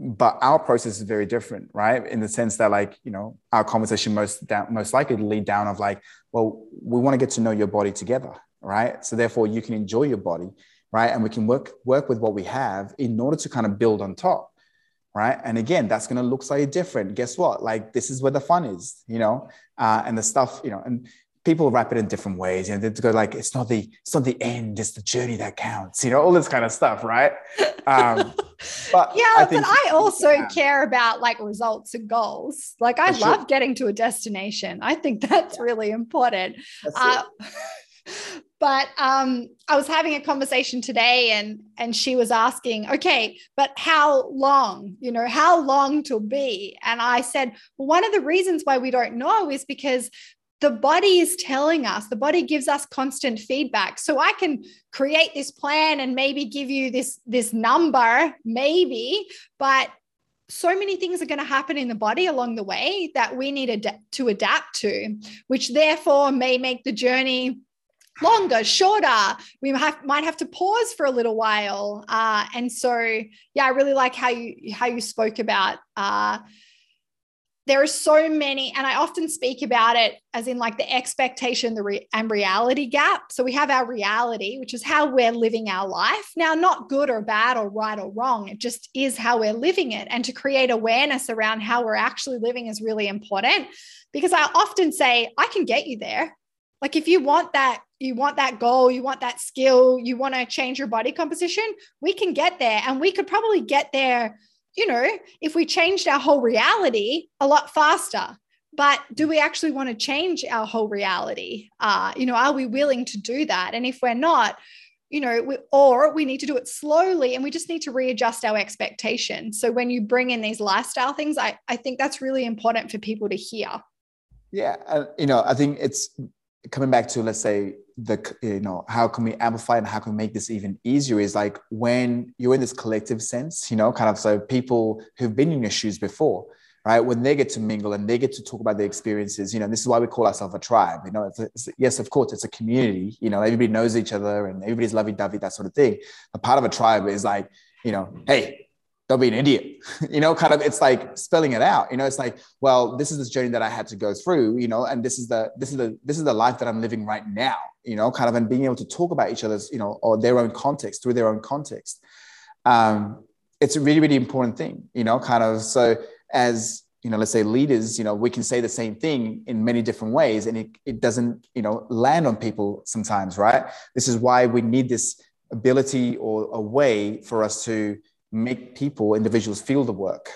But our process is very different, right? In the sense that, like, you know, our conversation most likely lead down of like, well, we want to get to know your body together, right? So therefore you can enjoy your body, right? And we can work with what we have in order to kind of build on top, right? And again, that's going to look slightly different. Guess what? Like, this is where the fun is, you know, and the stuff, you know, and people wrap it in different ways, you know, they go like, it's not the end, it's the journey that counts, you know, all this kind of stuff, right? But yeah, I also care about like results and goals. Like I love getting to a destination. I think that's really important. That's but I was having a conversation today and she was asking, okay, but how long, you know, how long to be? And I said, well, one of the reasons why we don't know is because the body is telling us, the body gives us constant feedback. So I can create this plan and maybe give you this number, maybe, but so many things are going to happen in the body along the way that we need to adapt to, which therefore may make the journey longer, shorter. We might have to pause for a little while. And so, yeah, I really like how you spoke about there are so many, and I often speak about it as in like the expectation and reality gap. So we have our reality, which is how we're living our life. Now, not good or bad or right or wrong. It just is how we're living it. And to create awareness around how we're actually living is really important, because I often say, I can get you there. Like if you want that you want that goal, you want that skill, you want to change your body composition, we can get there. And we could probably get there, you know, if we changed our whole reality a lot faster. But do we actually want to change our whole reality? You know, are we willing to do that? And if we're not, you know, we need to do it slowly, and we just need to readjust our expectations. So when you bring in these lifestyle things, I think that's really important for people to hear. Yeah. You know, I think it's coming back to, let's say, you know, how can we amplify and how can we make this even easier is like when you're in this collective sense, you know, kind of, so people who've been in your shoes before, right? When they get to mingle and they get to talk about their experiences, you know, this is why we call ourselves a tribe, you know, yes, of course, it's a community, you know, everybody knows each other and everybody's lovey-dovey, that sort of thing. But part of a tribe is like, you know, hey, don't be an idiot, you know, kind of, it's like spelling it out, you know, it's like, well, this is this journey that I had to go through, you know, and this is the life that I'm living right now, you know, kind of, and being able to talk about each other's, you know, or their own context through their own context. It's a really, really important thing, you know, kind of, so as, you know, let's say leaders, you know, we can say the same thing in many different ways and it doesn't, you know, land on people sometimes, right? This is why we need this ability or a way for us to make individuals feel the work,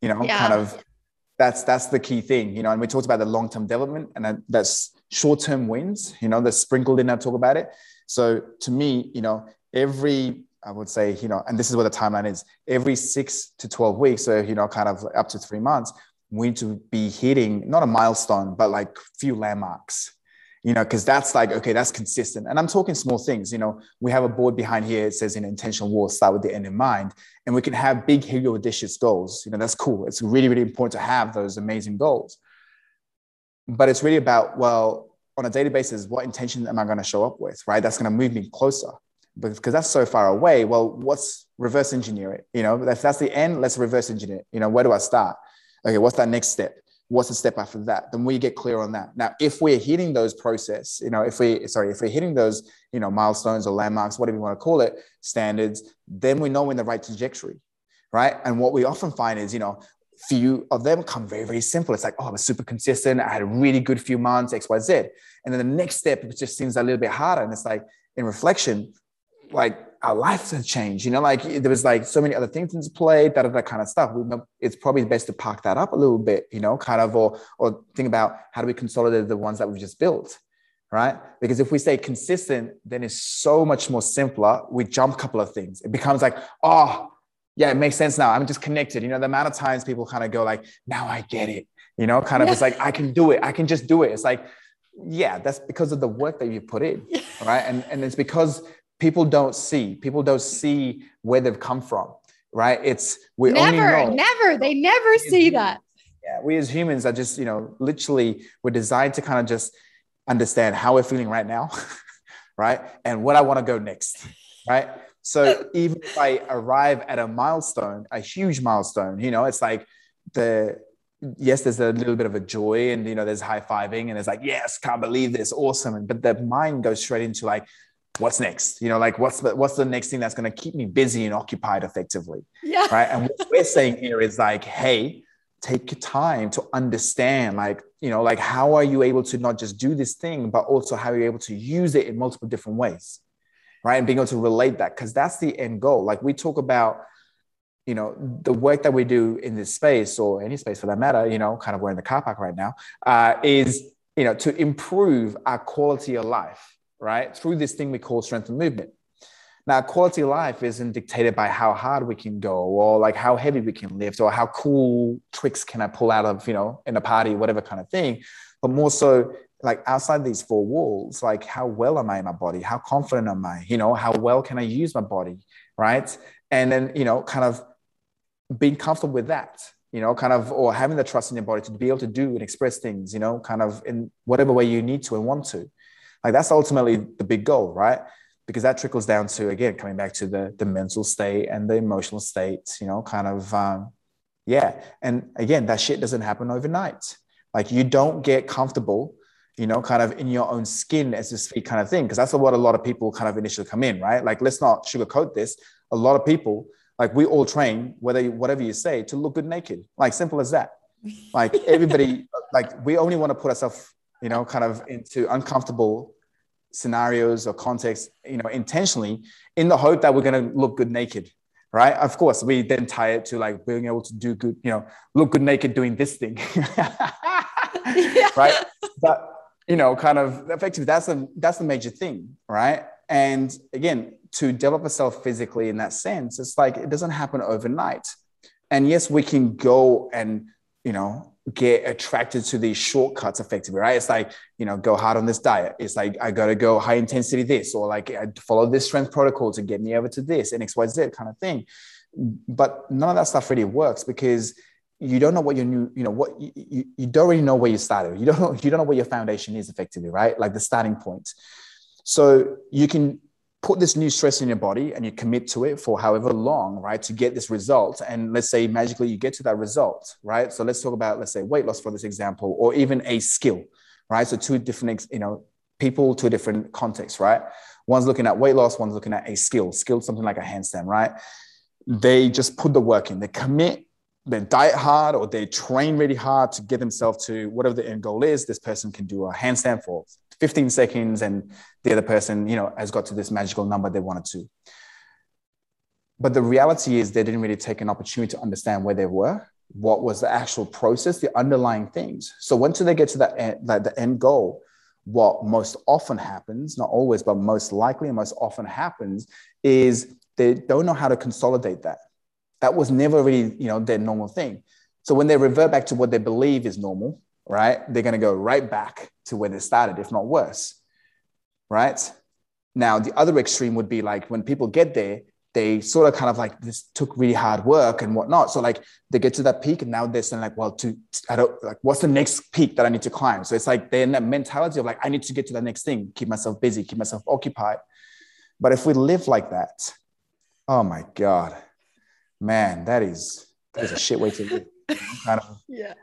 you know, yeah. Kind of that's the key thing, you know, and we talked about the long-term development and that's short-term wins, you know, that's sprinkled in. I talk about it. So to me, you know, I would say, you know, and this is what the timeline is, every 6 to 12 weeks. So, you know, kind of up to 3 months, we need to be hitting not a milestone, but like few landmarks, you know, because that's like, okay, that's consistent. And I'm talking small things, you know, we have a board behind here. It says, intentional war, start with the end in mind. And we can have big, huge, audacious goals. You know, that's cool. It's really, really important to have those amazing goals. But it's really about, well, on a daily basis, what intention am I going to show up with, right? That's going to move me closer. But because that's so far away, well, what's reverse engineer it? You know, if that's the end, let's reverse engineer it. You know, where do I start? Okay, what's that next step? What's the step after that? Then we get clear on that. Now, if we're hitting those process, you know, if we're hitting those, you know, milestones or landmarks, whatever you want to call it, standards, then we know we're in the right trajectory, right? And what we often find is, you know, few of them come very, very simple. It's like, oh, I was super consistent. I had a really good few months, X, Y, Z. And then the next step, it just seems a little bit harder. And it's like, in reflection, like our lives have changed, you know, like there was like so many other things in play, that kind of stuff. It's probably best to park that up a little bit, you know, kind of, or think about how do we consolidate the ones that we've just built, right? Because if we stay consistent, then it's so much more simpler. We jump a couple of things. It becomes like, oh yeah, it makes sense now. I'm just connected. You know, the amount of times people kind of go like, now I get it, you know, kind of, it's like, I can do it. I can just do it. It's like, yeah, that's because of the work that you put in, right? And it's because people don't see where they've come from, right? They never see that. Yeah, we as humans are just, you know, literally we're designed to kind of just understand how we're feeling right now, right? And what I want to go next, right? So even if I arrive at a milestone, a huge milestone, you know, it's like yes, there's a little bit of a joy and, you know, there's high-fiving and it's like, yes, can't believe this, awesome. But the mind goes straight into like, what's next? You know, like what's the next thing that's going to keep me busy and occupied effectively? Yeah. Right. And what we're saying here is like, hey, take your time to understand, like, you know, like how are you able to not just do this thing, but also how are you able to use it in multiple different ways, right? And being able to relate that, because that's the end goal. Like we talk about, you know, the work that we do in this space or any space for that matter, you know, kind of we're in the car park right now, is, you know, to improve our quality of life, right? Through this thing we call strength and movement. Now, quality of life isn't dictated by how hard we can go or like how heavy we can lift or how cool tricks can I pull out of, you know, in a party, whatever kind of thing, but more so like outside these four walls, like how well am I in my body? How confident am I? You know, how well can I use my body, right? And then, you know, kind of being comfortable with that, you know, kind of, or having the trust in your body to be able to do and express things, you know, kind of in whatever way you need to and want to. Like that's ultimately the big goal, right? Because that trickles down to, again, coming back to the mental state and the emotional state, you know, kind of, yeah. And again, that shit doesn't happen overnight. Like you don't get comfortable, you know, kind of in your own skin as this kind of thing. Because that's what a lot of people kind of initially come in, right? Like, let's not sugarcoat this. A lot of people, like we all train, whatever you say, to look good naked. Like simple as that. Like everybody, like we only want to put ourselves, you know, kind of into uncomfortable scenarios or contexts, you know, intentionally, in the hope that we're going to look good naked, right? Of course, we then tie it to like being able to do good, you know, look good naked doing this thing, right? But, you know, kind of effectively, that's the major thing, right? And again, to develop yourself physically in that sense, it's like, it doesn't happen overnight. And yes, we can go and, you know, get attracted to these shortcuts effectively, right? It's like, you know, go hard on this diet. It's like, I got to go high intensity this, or like I follow this strength protocol to get me over to this and X, Y, Z kind of thing. But none of that stuff really works, because you don't know what your new, you know, what you don't really know where you started. You don't know what your foundation is effectively, right? Like the starting point. So you can put this new stress in your body and you commit to it for however long, right, to get this result. And let's say magically you get to that result, right? So let's talk about, let's say, weight loss for this example, or even a skill, right? So two different, you know, people, two different contexts, right? One's looking at weight loss, one's looking at a skill, something like a handstand, right? They just put the work in, they commit, they diet hard, or they train really hard to get themselves to whatever the end goal is. This person can do a handstand for 15 seconds, and the other person, you know, has got to this magical number they wanted to. But the reality is they didn't really take an opportunity to understand where they were, what was the actual process, the underlying things. So once they get to that end, like the end goal, what most often happens, not always, but most likely and most often happens, is they don't know how to consolidate that. That was never really, you know, their normal thing. So when they revert back to what they believe is normal, right, they're going to go right back to where they started, if not worse, right? Now, the other extreme would be like when people get there, they sort of kind of like, this took really hard work and whatnot. So like they get to that peak and now they're saying like, well, I don't, like, what's the next peak that I need to climb? So it's like they're in that mentality of like, I need to get to the next thing, keep myself busy, keep myself occupied. But if we live like that, oh my God, man, that is a shit way to live. Kind of. Yeah.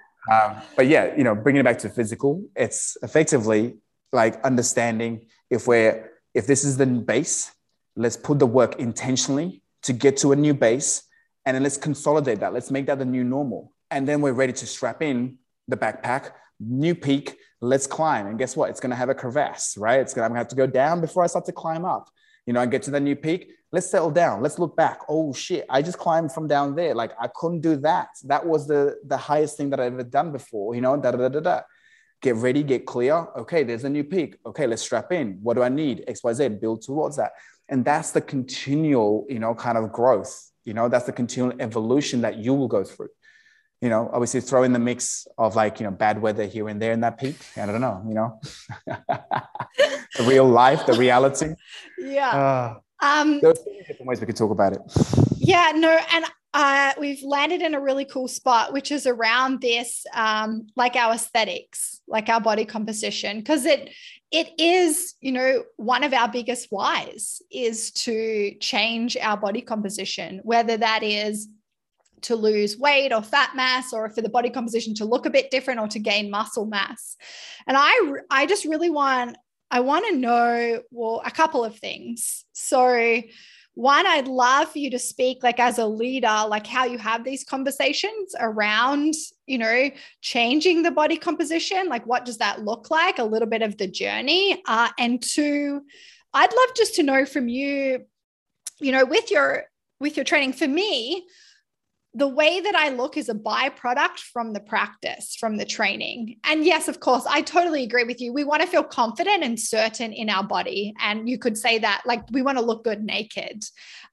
But yeah, you know, bringing it back to physical, it's effectively like understanding if this is the base, let's put the work intentionally to get to a new base, and then let's consolidate that. Let's make that the new normal. And then we're ready to strap in the backpack, new peak, let's climb. And guess what? It's going to have a crevasse, right? I'm going to have to go down before I start to climb up. You know, I get to the new peak. Let's settle down. Let's look back. Oh shit, I just climbed from down there. Like I couldn't do that. That was the highest thing that I've ever done before, you know, da-da-da-da-da. Get ready, get clear. Okay, there's a new peak. Okay, let's strap in. What do I need? X, Y, Z, build towards that. And that's the continual, you know, kind of growth. You know, that's the continual evolution that you will go through. You know, obviously throw in the mix of like, you know, bad weather here and there in that peak. I don't know, you know, the real life, the reality. Yeah. There's different ways we could talk about it. Yeah, no. And we've landed in a really cool spot, which is around this, like our aesthetics, like our body composition, because it is, you know, one of our biggest whys is to change our body composition, whether that is to lose weight or fat mass, or for the body composition to look a bit different, or to gain muscle mass. And I just really want to know, well, a couple of things. So one, I'd love for you to speak like as a leader, like how you have these conversations around, you know, changing the body composition. Like what does that look like? A little bit of the journey. And two, I'd love just to know from you, you know, with your training. For me, the way that I look is a byproduct from the practice, from the training. And yes, of course, I totally agree with you. We want to feel confident and certain in our body. And you could say that, like, we want to look good naked.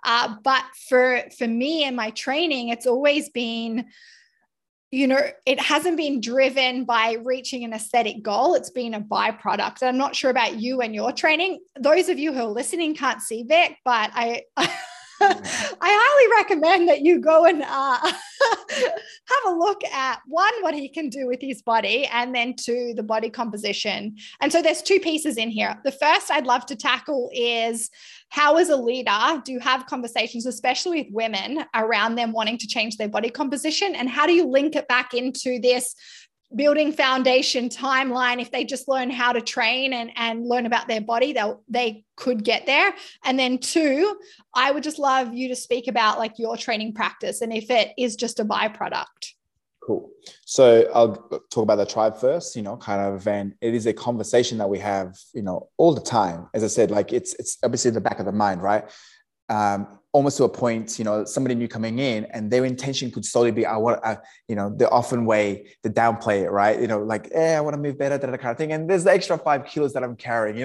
But for me and my training, it's always been, you know, it hasn't been driven by reaching an aesthetic goal. It's been a byproduct. And I'm not sure about you and your training. Those of you who are listening can't see Vic, but I highly recommend that you go and have a look at, one, what he can do with his body, and then two, the body composition. And so there's two pieces in here. The first I'd love to tackle is, how as a leader do you have conversations, especially with women, around them wanting to change their body composition? And how do you link it back into this building foundation timeline? If they just learn how to train and learn about their body, they could get there. And then two, I would just love you to speak about like your training practice and if it is just a byproduct. Cool. So I'll talk about the tribe first, and it is a conversation that we have, all the time. As I said, it's obviously in the back of the mind, right? Almost to a point, somebody new coming in and their intention could solely be, the often way to downplay it, right? I want to move better, that kind of thing. And there's the extra 5 kilos that I'm carrying,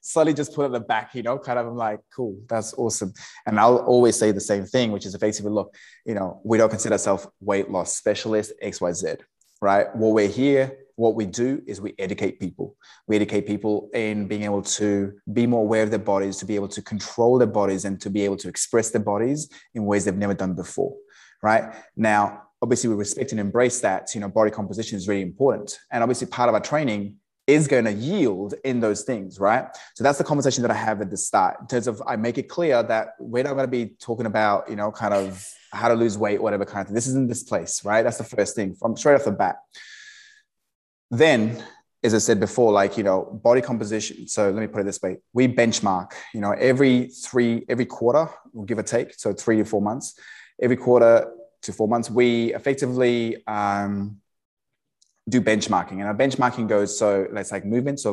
slowly just put it at the back, I'm like, cool, that's awesome. And I'll always say the same thing, which is effectively, look, we don't consider ourselves weight loss specialists, X, Y, Z, right? What we're here, what we do is we educate people. We educate people in being able to be more aware of their bodies, to be able to control their bodies, and to be able to express their bodies in ways they've never done before, right? Now, obviously we respect and embrace that, body composition is really important. And obviously part of our training is going to yield in those things, right? So that's the conversation that I have at the start. In terms of, I make it clear that we're not going to be talking about, how to lose weight, whatever kind of thing. This isn't this place, right? That's the first thing from straight off the bat. Then, as I said before, body composition. So let me put it this way. We benchmark, every quarter, give or take. So 3 to 4 months, every quarter to 4 months, we effectively do benchmarking. And our benchmarking goes, so let's movement. So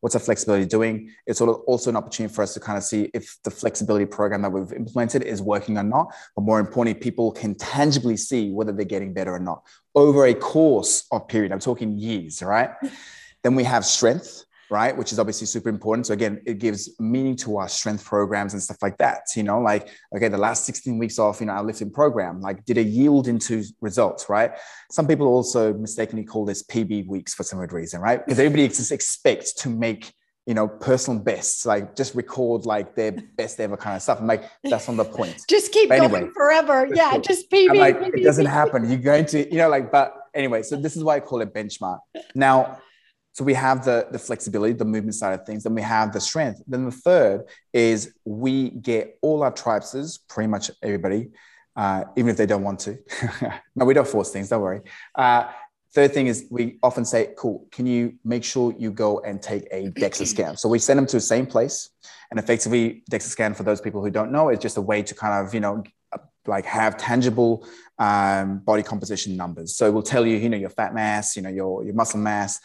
what's our flexibility doing? It's also an opportunity for us to kind of see if the flexibility program that we've implemented is working or not. But more importantly, people can tangibly see whether they're getting better or not over a course of period. I'm talking years, right? Then we have strength, right? Which is obviously super important. So again, it gives meaning to our strength programs and stuff like that. Okay, the last 16 weeks of, our lifting program, did it yield into results, right? Some people also mistakenly call this PB weeks for some weird reason, right? Because everybody just expects to make, personal bests, just record their best ever kind of stuff. I'm like, that's not the point. Just keep going forever. Yeah, cool. Just PB. I'm like, it doesn't happen. You're going to, but anyway, so this is why I call it benchmark. Now, so we have the flexibility, the movement side of things, then we have the strength. Then the third is we get all our tribes, pretty much everybody, even if they don't want to. No, we don't force things, don't worry. Third thing is we often say, cool, can you make sure you go and take a DEXA scan? So we send them to the same place. And effectively, DEXA scan, for those people who don't know, is just a way to kind of, have tangible body composition numbers. So we'll tell you, your fat mass, your muscle mass,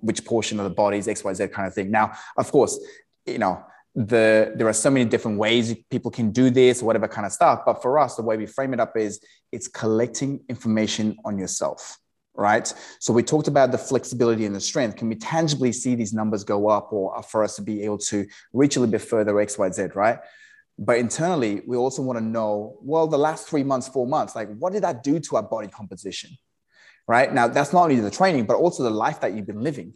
which portion of the body is X, Y, Z kind of thing. Now, of course, there are so many different ways people can do this, whatever kind of stuff. But for us, the way we frame it up is it's collecting information on yourself, right? So we talked about the flexibility and the strength. Can we tangibly see these numbers go up or for us to be able to reach a little bit further X, Y, Z, right? But internally, we also want to know, well, the last 3 months, 4 months, what did that do to our body composition, right? Now, that's not only the training, but also the life that you've been living.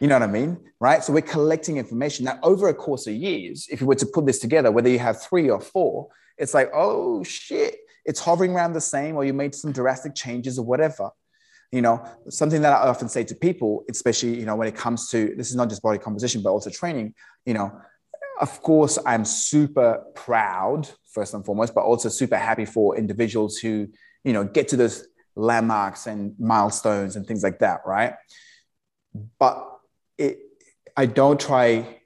You know what I mean, right? So we're collecting information. Now, over a course of years, if you were to put this together, whether you have 3 or 4, it's like, oh, shit, it's hovering around the same, or you made some drastic changes or whatever. Something that I often say to people, especially, when it comes to, this is not just body composition, but also training, of course, I'm super proud, first and foremost, but also super happy for individuals who, get to those landmarks and milestones and things like that, right? But I try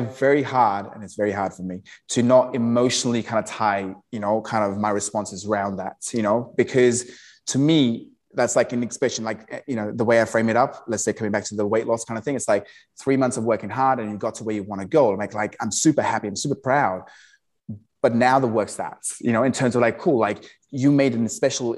very hard, and it's very hard for me, to not emotionally kind of tie, my responses around that, because to me, that's like an expression, the way I frame it up, let's say coming back to the weight loss kind of thing, it's like 3 months of working hard and you got to where you want to go. I'm like, I'm super happy. I'm super proud. But now the work starts, in terms of cool, you made an special,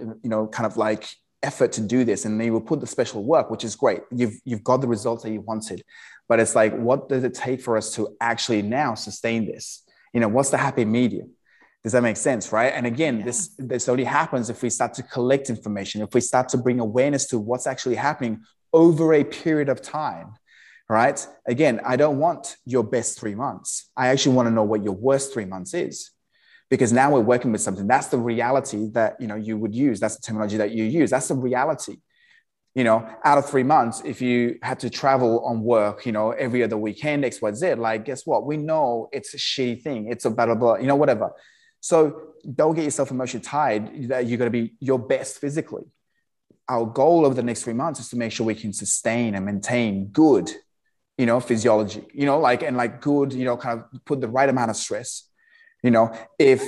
effort to do this, and they will put the special work, which is great. You've got the results that you wanted, but it's like, what does it take for us to actually now sustain this? What's the happy medium? Does that make sense, right? And again, yeah. This only happens if we start to collect information, if we start to bring awareness to what's actually happening over a period of time, right? Again, I don't want your best 3 months. I actually want to know what your worst 3 months is, because now we're working with something. That's the reality that, you would use. That's the terminology that you use. That's the reality. Out of 3 months, if you had to travel on work, every other weekend, X, Y, Z, guess what? We know it's a shitty thing. It's a blah, blah, blah, whatever. So don't get yourself emotionally tied that you're going to be your best physically. Our goal over the next 3 months is to make sure we can sustain and maintain good, physiology, good, put the right amount of stress. If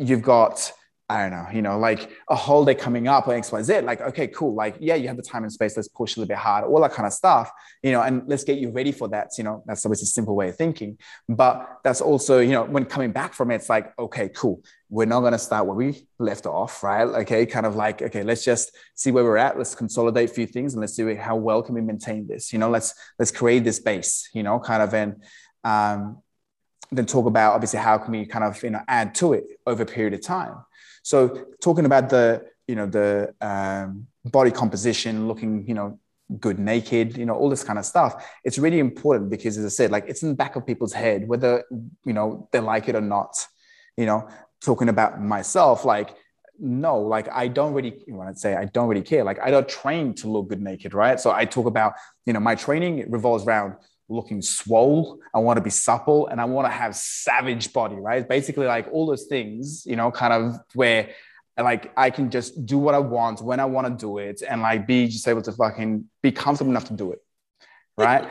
you've got I don't know, you know, like a holiday coming up or XYZ, like, okay, cool. Like, yeah, you have the time and space. Let's push a little bit harder, all that kind of stuff, you know, and let's get you ready for that. You know, that's always a simple way of thinking, but that's also, you know, when coming back from it, it's like, okay, cool. We're not going to start where we left off, right? Okay. Kind of like, okay, let's just see where we're at. Let's consolidate a few things and let's see how well can we maintain this, you know, let's create this base, you know, kind of, and, then talk about obviously how can we kind of, you know, add to it over a period of time. So talking about the, you know, the body composition, looking, you know, good naked, you know, all this kind of stuff, it's really important because, as I said, like, it's in the back of people's head, whether, you know, they like it or not. You know, talking about myself, like, no, like, I don't really, when I say I don't really care, like, I don't train to look good naked, right? So I talk about, you know, my training, it revolves around looking swole. I want to be supple and I want to have savage body, right? Basically like all those things, you know, kind of where like I can just do what I want when I want to do it and like be just able to fucking be comfortable enough to do it, right?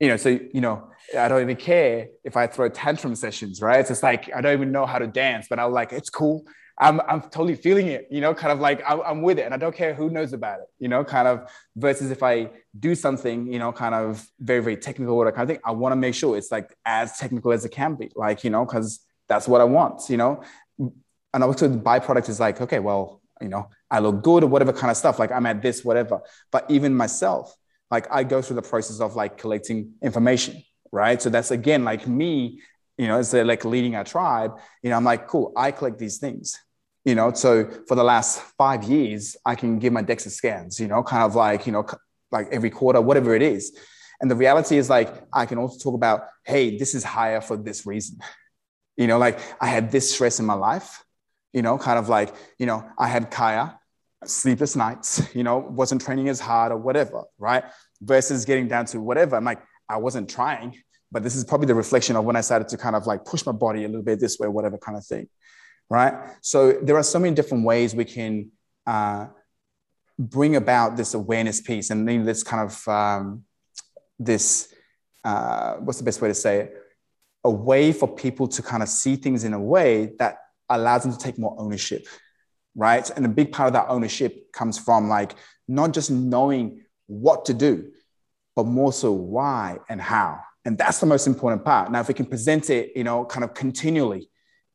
You know, so, you know, I don't even care if I throw tantrum sessions, right? It's just like, I don't even know how to dance, but I'm like, it's cool. I'm totally feeling it, you know, kind of like I'm with it and I don't care who knows about it, you know, kind of versus if I do something, you know, kind of very, very technical, what I kind of think, I want to make sure it's like as technical as it can be, like, you know, because that's what I want, you know. And also the byproduct is like, okay, well, you know, I look good or whatever kind of stuff, like I'm at this, whatever. But even myself, like I go through the process of like collecting information, right? So that's again, like me, you know, as they're like leading our tribe, you know, I'm like, cool, I collect these things, you know, so for the last 5 years, I can give my DEXA scans, you know, kind of like, you know, like every quarter, whatever it is. And the reality is like, I can also talk about, hey, this is higher for this reason. You know, like I had this stress in my life, you know, kind of like, you know, I had Kaya, sleepless nights, you know, wasn't training as hard or whatever, right? Versus getting down to whatever. I'm like, I wasn't trying. But this is probably the reflection of when I started to kind of like push my body a little bit this way, whatever kind of thing, right? So there are so many different ways we can bring about this awareness piece and then this kind of, this, what's the best way to say it? A way for people to kind of see things in a way that allows them to take more ownership, right? And a big part of that ownership comes from like, not just knowing what to do, but more so why and how. And that's the most important part. Now, if we can present it, you know, kind of continually,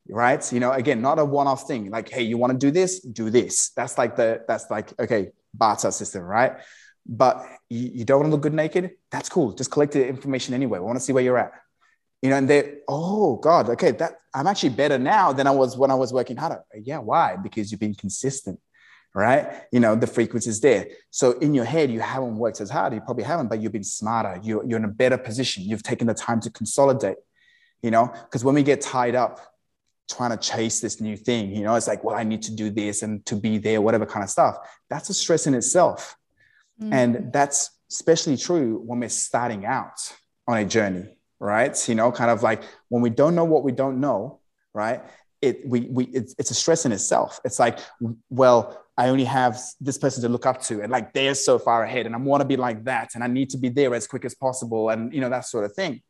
right? You know, again, not a one-off thing. Like, hey, you want to do this? Do this. That's like the, that's like, okay, barter system, right? But you don't want to look good naked? That's cool. Just collect the information anyway. We want to see where you're at. You know, and they, oh God, okay, that I'm actually better now than I was when I was working harder. Yeah, why? Because you've been consistent, right? You know, the frequency is there. So in your head, you haven't worked as hard. You probably haven't, but you've been smarter. You're in a better position. You've taken the time to consolidate, you know, because when we get tied up trying to chase this new thing, you know, it's like, well, I need to do this and to be there, whatever kind of stuff. That's a stress in itself. Mm-hmm. And that's especially true when we're starting out on a journey, right? You know, kind of like when we don't know what we don't know, right? It's a stress in itself. It's like, well, I only have this person to look up to and like, they're so far ahead and I want to be like that. And I need to be there as quick as possible. And, you know, that sort of thing,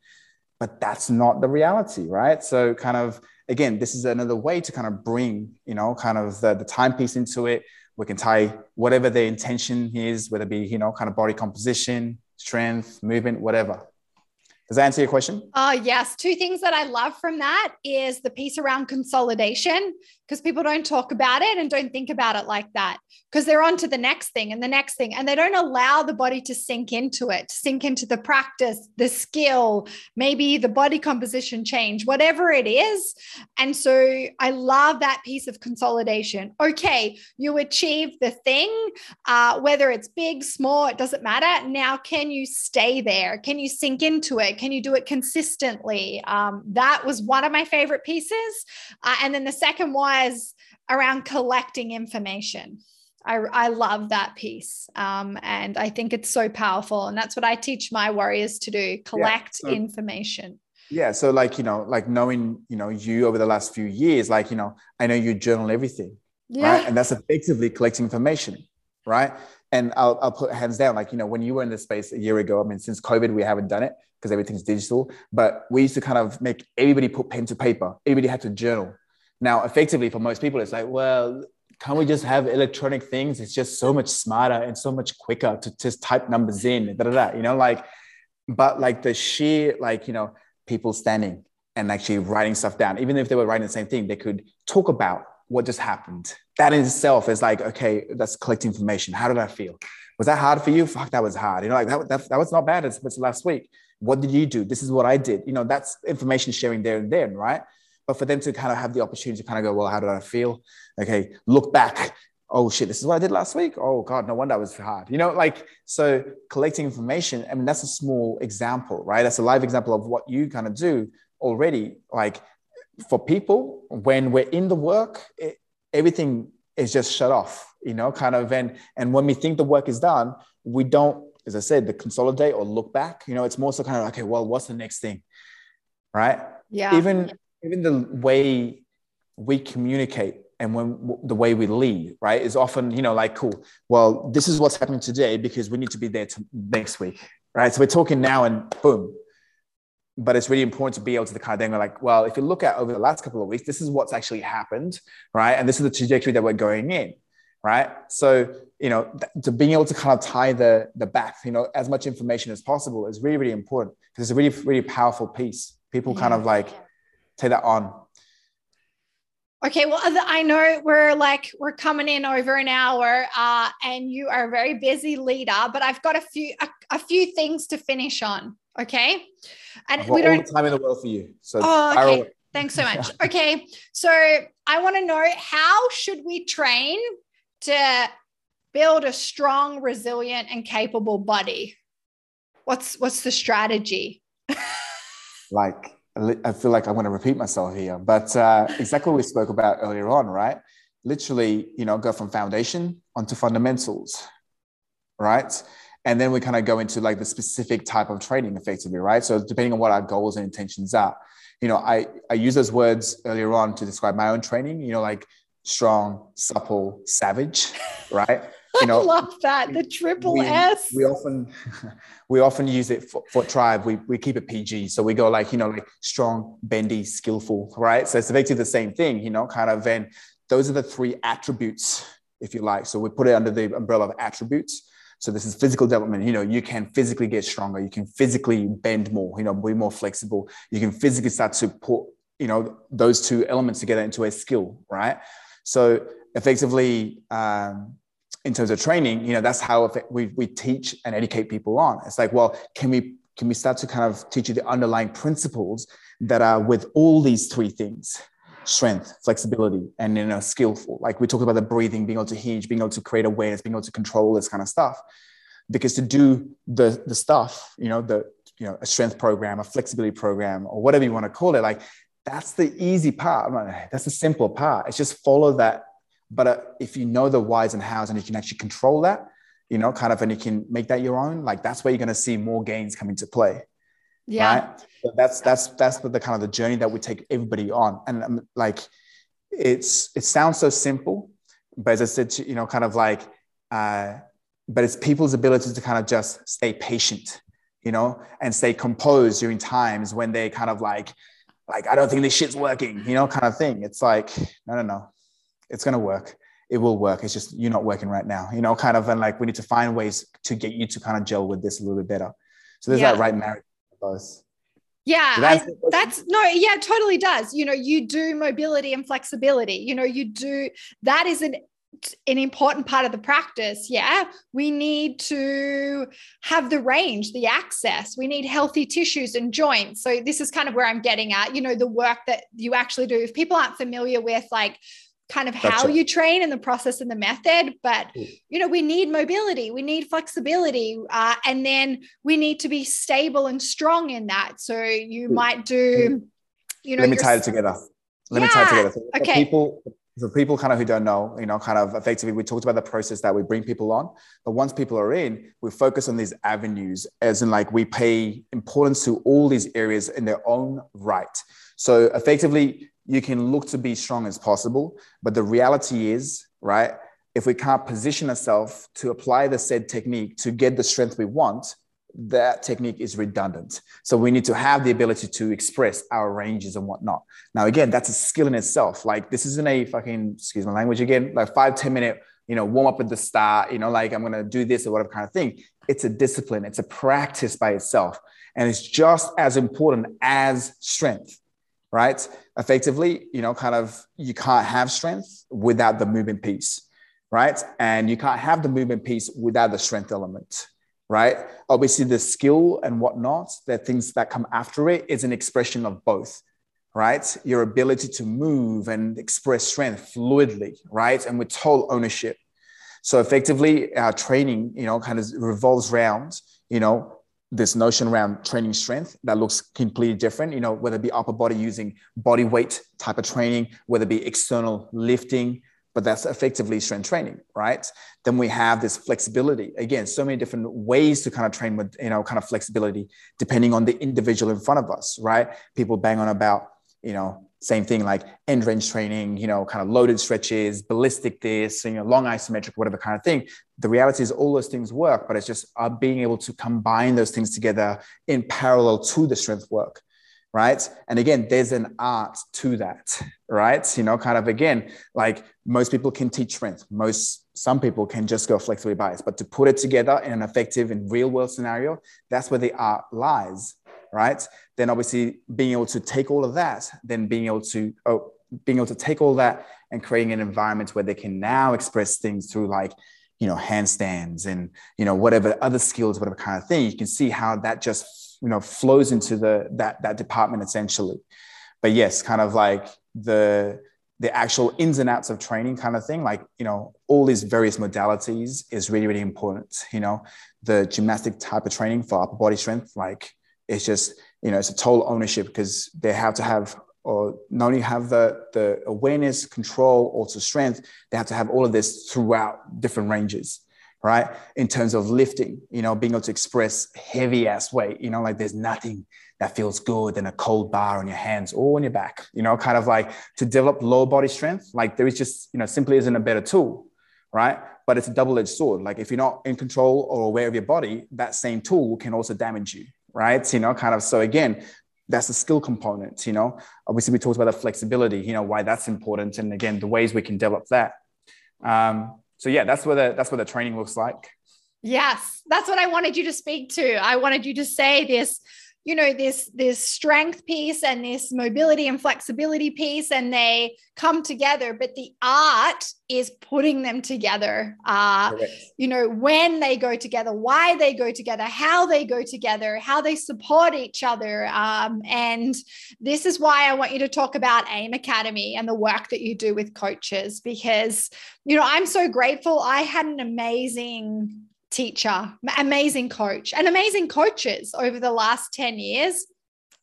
but that's not the reality. Right. So kind of, again, this is another way to kind of bring, you know, kind of the timepiece into it. We can tie whatever their intention is, whether it be, you know, kind of body composition, strength, movement, whatever. Does that answer your question? Yes. Two things that I love from that is the piece around consolidation, because people don't talk about it and don't think about it like that, because they're on to the next thing and the next thing. And they don't allow the body to sink into it, sink into the practice, the skill, maybe the body composition change, whatever it is. And so I love that piece of consolidation. Okay, you achieved the thing, whether it's big, small, it doesn't matter. Now, can you stay there? Can you sink into it? Can you do it consistently? That was one of my favorite pieces. And then the second was around collecting information. I love that piece. And I think it's so powerful. And that's what I teach my warriors to do, collect information. Yeah. So like, you know, like knowing, you know, you over the last few years, like, you know, I know you journal everything, right? And that's effectively collecting information, right? And I'll put hands down, like, you know, when you were in this space a year ago, I mean, since COVID, we haven't done it because everything's digital, but we used to kind of make everybody put pen to paper. Everybody had to journal, Now, effectively for most people, it's like, well, can't we just have electronic things? It's just so much smarter and so much quicker to just type numbers in, da, da, da, you know, like, but like the sheer, like, you know, people standing and actually writing stuff down, even if they were writing the same thing, they could talk about what just happened. That in itself is like, okay, that's collect information. How did I feel? Was that hard for you? Fuck, that was hard. You know, like that was not bad. It's last week. What did you do? This is what I did. You know, that's information sharing there and then, right? But for them to kind of have the opportunity to kind of go, well, how did I feel? Okay, look back. Oh shit, this is what I did last week. Oh God, no wonder it was hard. You know, like, so collecting information, I mean, that's a small example, right? That's a live example of what you kind of do already. Like for people, when we're in the work, everything is just shut off, you know, kind of. And when we think the work is done, we don't, as I said, the consolidate or look back, you know, it's more so kind of, okay, well, what's the next thing? Right. Yeah. Even the way we communicate and when the way we lead, right, is often, you know, like, cool, well, this is what's happening today because we need to be there next week, right? So we're talking now and boom. But it's really important to be able to kind of then go like, well, if you look at over the last couple of weeks, this is what's actually happened, right? And this is the trajectory that we're going in, right? So, you know, to being able to kind of tie the back, you know, as much information as possible is really, really important because it's a really, really powerful piece. People kind of like... take that on. Okay, well, I know we're coming in over an hour and you are a very busy leader, but I've got a few things to finish on, okay? And we don't have all the time in the world for you. So okay. Thanks so much. Okay, so I want to know, how should we train to build a strong, resilient, and capable body? What's the strategy? Like, I feel like I want to repeat myself here, but exactly what we spoke about earlier on, right? Literally, you know, go from foundation onto fundamentals, right? And then we kind of go into like the specific type of training effectively, right? So depending on what our goals and intentions are, you know, I use those words earlier on to describe my own training, you know, like strong, supple, savage, right? You know, I love that. The triple S. We often use it for tribe. We keep it PG. So we go like, you know, like strong, bendy, skillful, right? So it's effectively the same thing, you know, kind of. And those are the three attributes, if you like. So we put it under the umbrella of attributes. So this is physical development. You know, you can physically get stronger. You can physically bend more, you know, be more flexible. You can physically start to put, you know, those two elements together into a skill, right? So effectively, in terms of training, you know, that's how we teach and educate people on. It's like, well, can we start to kind of teach you the underlying principles that are with all these three things: strength, flexibility, and, you know, skillful. Like we talked about the breathing, being able to hinge, being able to create awareness, being able to control this kind of stuff. Because to do the stuff, you know, a strength program, a flexibility program, or whatever you want to call it, like that's the easy part. That's the simple part. It's just follow that. But if you know the whys and hows and you can actually control that, you know, kind of, and you can make that your own, like that's where you're going to see more gains come into play. Yeah. Right? So that's the kind of the journey that we take everybody on. And like, it sounds so simple, but as I said, you know, kind of like, but it's people's ability to kind of just stay patient, you know, and stay composed during times when they kind of like, I don't think this shit's working, you know, kind of thing. It's like, no. It's going to work. It will work. It's just, you're not working right now, you know, kind of, and like, we need to find ways to get you to kind of gel with this a little bit better. So there's that right marriage. Yeah. So that's it totally does. You know, you do mobility and flexibility, you know, you do, that is an important part of the practice. Yeah. We need to have the range, the access, we need healthy tissues and joints. So this is kind of where I'm getting at, you know, the work that you actually do. If people aren't familiar with like, kind of how you train and the process and the method, but you know, we need mobility, we need flexibility, and then we need to be stable and strong in that. So you might do, you know, let me tie it together. So okay. For people kind of who don't know, you know, kind of effectively, we talked about the process that we bring people on, but once people are in, we focus on these avenues, as in like we pay importance to all these areas in their own right. So effectively, you can look to be strong as possible, but the reality is, right, if we can't position ourselves to apply the said technique to get the strength we want, that technique is redundant. So we need to have the ability to express our ranges and whatnot. Now, again, that's a skill in itself. Like, this isn't a fucking, excuse my language again, like 5-10 minute, you know, warm up at the start, you know, like I'm going to do this or whatever kind of thing. It's a discipline. It's a practice by itself. And it's just as important as strength, right? Effectively, you know, kind of, you can't have strength without the movement piece, right? And you can't have the movement piece without the strength element, right? Obviously, the skill and whatnot, the things that come after it, is an expression of both, right? Your ability to move and express strength fluidly, right? And with total ownership. So effectively, our training, you know, kind of revolves around, you know, this notion around training strength that looks completely different, you know, whether it be upper body using body weight type of training, whether it be external lifting, but that's effectively strength training, right? Then we have this flexibility. Again, so many different ways to kind of train with, you know, kind of flexibility, depending on the individual in front of us, right? People bang on about, you know, same thing like end range training, you know, kind of loaded stretches, ballistic this, you know, long isometric, whatever kind of thing. The reality is all those things work, but it's just being able to combine those things together in parallel to the strength work. Right. And again, there's an art to that, right? You know, kind of, again, like most people can teach strength. Some people can just go flexibly biased, but to put it together in an effective and real world scenario, that's where the art lies, right? Then obviously being able to take all of that, then being able to take all that and creating an environment where they can now express things through, like, you know, handstands and, you know, whatever other skills, whatever kind of thing. You can see how that just, you know, flows into that department essentially. But yes, kind of like the actual ins and outs of training kind of thing, like, you know, all these various modalities is really, really important. You know, the gymnastic type of training for upper body strength, like, it's just, you know, it's a total ownership, because they have to have, or not only have the awareness, control, also strength, they have to have all of this throughout different ranges. Right? In terms of lifting, you know, being able to express heavy ass weight, you know, like there's nothing that feels good than a cold bar on your hands or on your back, you know, kind of like to develop lower body strength. Like, there is just, you know, simply isn't a better tool, right? But it's a double-edged sword. Like, if you're not in control or aware of your body, that same tool can also damage you, right? You know, kind of, so again, that's the skill component, you know, obviously we talked about the flexibility, you know, why that's important. And again, the ways we can develop that. So yeah, that's what the training looks like. Yes. That's what I wanted you to speak to. I wanted you to say this, you know, this strength piece and this mobility and flexibility piece, and they come together, but the art is putting them together. You know, when they go together, why they go together, how they go together, how they support each other. And this is why I want you to talk about AIM Academy and the work that you do with coaches, because, you know, I'm so grateful. I had an amazing teacher, amazing coach, and amazing coaches over the last 10 years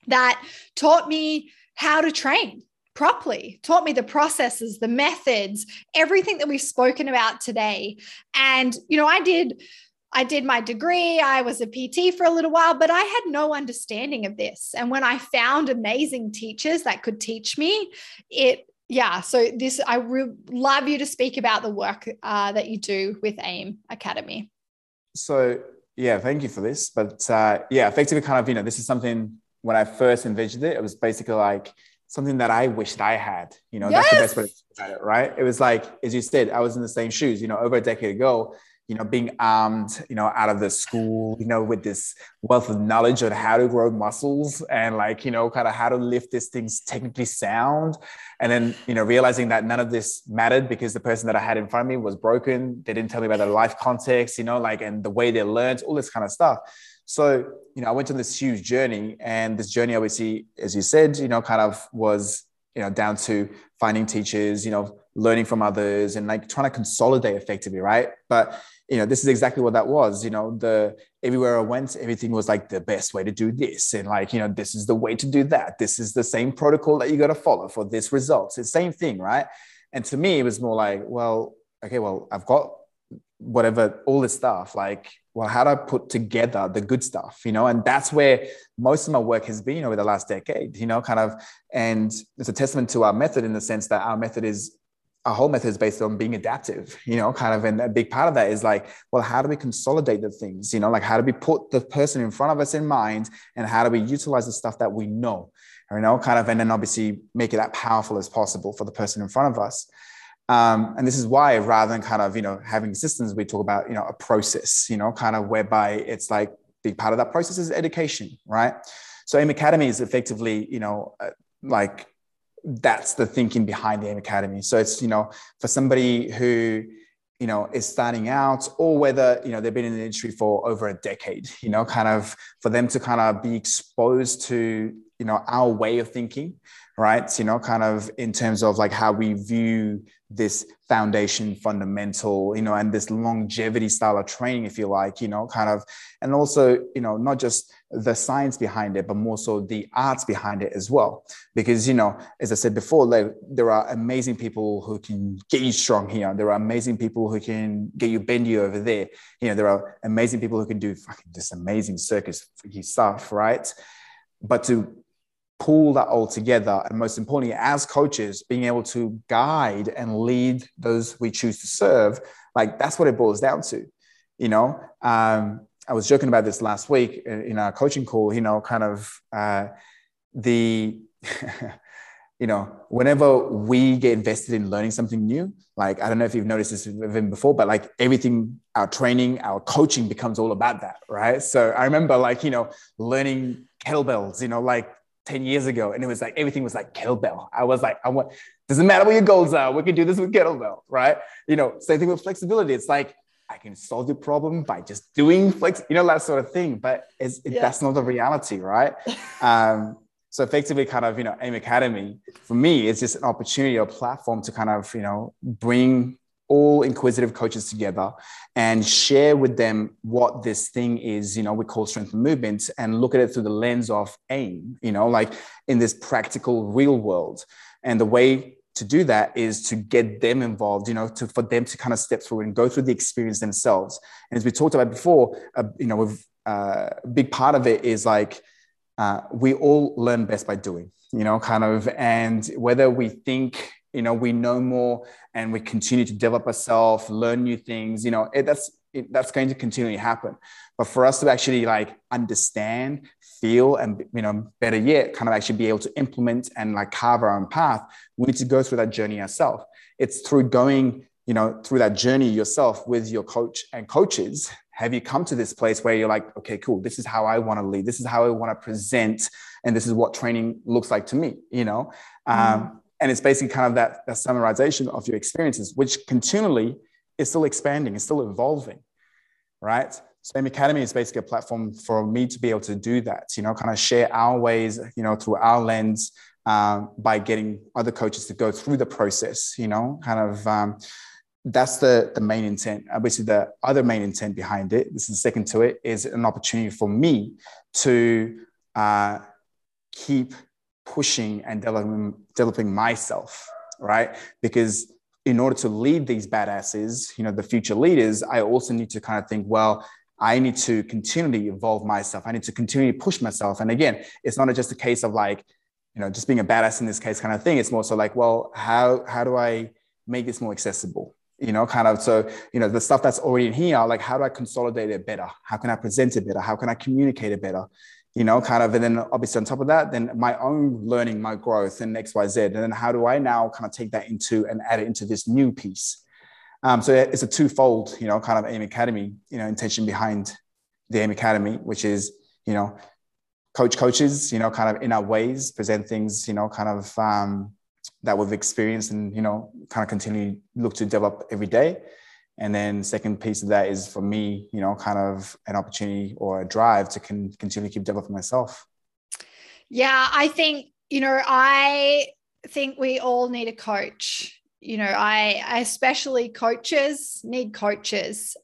that taught me how to train properly, taught me the processes, the methods, everything that we've spoken about today. And, you know, I did my degree. I was a PT for a little while, but I had no understanding of this. And when I found amazing teachers that could teach me it, yeah. So this, I would love you to speak about the work that you do with AIM Academy. So yeah, thank you for this. But yeah, effectively kind of, you know, this is something when I first envisioned it, it was basically like something that I wished I had, you know, yes! That's the best way to think about it, right? It was like, as you said, I was in the same shoes, you know, over a decade ago, you know, being armed, you know, out of the school, you know, with this wealth of knowledge on how to grow muscles and, like, you know, kind of how to lift these things technically sound. And then, you know, realizing that none of this mattered because the person that I had in front of me was broken. They didn't tell me about their life context, you know, like, and the way they learned, all this kind of stuff. So, you know, I went on this huge journey, and this journey, obviously, as you said, you know, kind of was, you know, down to finding teachers, you know, learning from others and, like, trying to consolidate effectively. Right. But, you know, this is exactly what that was, you know, everywhere I went, everything was like the best way to do this. And, like, you know, this is the way to do that. This is the same protocol that you got to follow for this results. It's the same thing. Right. And to me, it was more like, well, okay, well, I've got whatever, all this stuff, like, well, how do I put together the good stuff, you know? And that's where most of my work has been over the last decade, you know, kind of, and it's a testament to our method in the sense that our method is our whole method is based on being adaptive, you know, kind of. And a big part of that is like, well, how do we consolidate the things, you know, like how do we put the person in front of us in mind, and how do we utilize the stuff that we know, you know, kind of, and then obviously make it as powerful as possible for the person in front of us. And this is why, rather than kind of, you know, having systems, we talk about, you know, a process, you know, kind of, whereby it's like, big part of that process is education, right? So AIM Academy is effectively, you know, like, that's the thinking behind the AIM Academy. So it's, you know, for somebody who, you know, is starting out, or whether, you know, they've been in the industry for over a decade, you know, kind of, for them to kind of be exposed to, you know, our way of thinking, right? You know, kind of in terms of like how we view this foundation, fundamental, you know, and this longevity style of training, if you like, you know, kind of, and also, you know, not just the science behind it, but more so the arts behind it as well. Because, you know, as I said before, like, there are amazing people who can get you strong here. There are amazing people who can get you bendy over there. You know, there are amazing people who can do fucking this amazing circus stuff, right? But to pull that all together, and most importantly, as coaches, being able to guide and lead those we choose to serve, like, that's what it boils down to, you know. I was joking about this last week in our coaching call, you know, kind of you know, whenever we get invested in learning something new, like, I don't know if you've noticed this even before, but like everything, our training, our coaching becomes all about that, right? So I remember, like, you know, learning kettlebells, you know, like 10 years ago. And it was like, everything was like kettlebell. I was like, I want, doesn't matter what your goals are, we can do this with kettlebell, right? You know, same thing with flexibility. It's like, I can solve the problem by just doing flex, you know, that sort of thing. But it's, that's not the reality, right? So effectively, kind of, you know, AIM Academy, for me, it's just an opportunity, a platform to kind of, you know, bring all inquisitive coaches together and share with them what this thing is, you know, we call strength and movement, and look at it through the lens of AIM, you know, like in this practical real world. And the way to do that is to get them involved, you know, to, for them to kind of step through and go through the experience themselves. And as we talked about before, you know, with, a big part of it is like, we all learn best by doing, you know, kind of, and whether we think, you know, we know more and we continue to develop ourselves, learn new things, you know, that's going to continually happen. But for us to actually like understand, feel, and, you know, better yet, kind of actually be able to implement and like carve our own path, we need to go through that journey ourselves. It's through going, you know, through that journey yourself with your coach and coaches, have you come to this place where you're like, okay, cool, this is how I want to lead, this is how I want to present, and this is what training looks like to me, you know? And it's basically kind of that summarization of your experiences, which continually is still expanding, it's still evolving, right? So AIM Academy is basically a platform for me to be able to do that, you know, kind of share our ways, you know, through our lens, by getting other coaches to go through the process, you know, kind of, that's the main intent. Obviously, the other main intent behind it, this is second to it, is an opportunity for me to keep pushing and developing myself, right? Because in order to lead these badasses, you know, the future leaders, I also need to kind of think, well, I need to continually evolve myself. I need to continually push myself. And again, it's not just a case of like, you know, just being a badass in this case kind of thing. It's more so like, well, how do I make this more accessible? You know, kind of, so, you know, the stuff that's already in here, like, how do I consolidate it better? How can I present it better? How can I communicate it better? You know, kind of, and then obviously on top of that, then my own learning, my growth, and X, Y, Z. And then how do I now kind of take that into and add it into this new piece? So it's a twofold, you know, kind of AIM Academy, you know, intention behind the AIM Academy, which is, you know, coaches, you know, kind of in our ways, present things, you know, kind of that we've experienced and, you know, kind of continue look to develop every day. And then second piece of that is for me, you know, kind of an opportunity or a drive to continue to keep developing myself. Yeah, I think, you know, we all need a coach. You know, I especially coaches need coaches.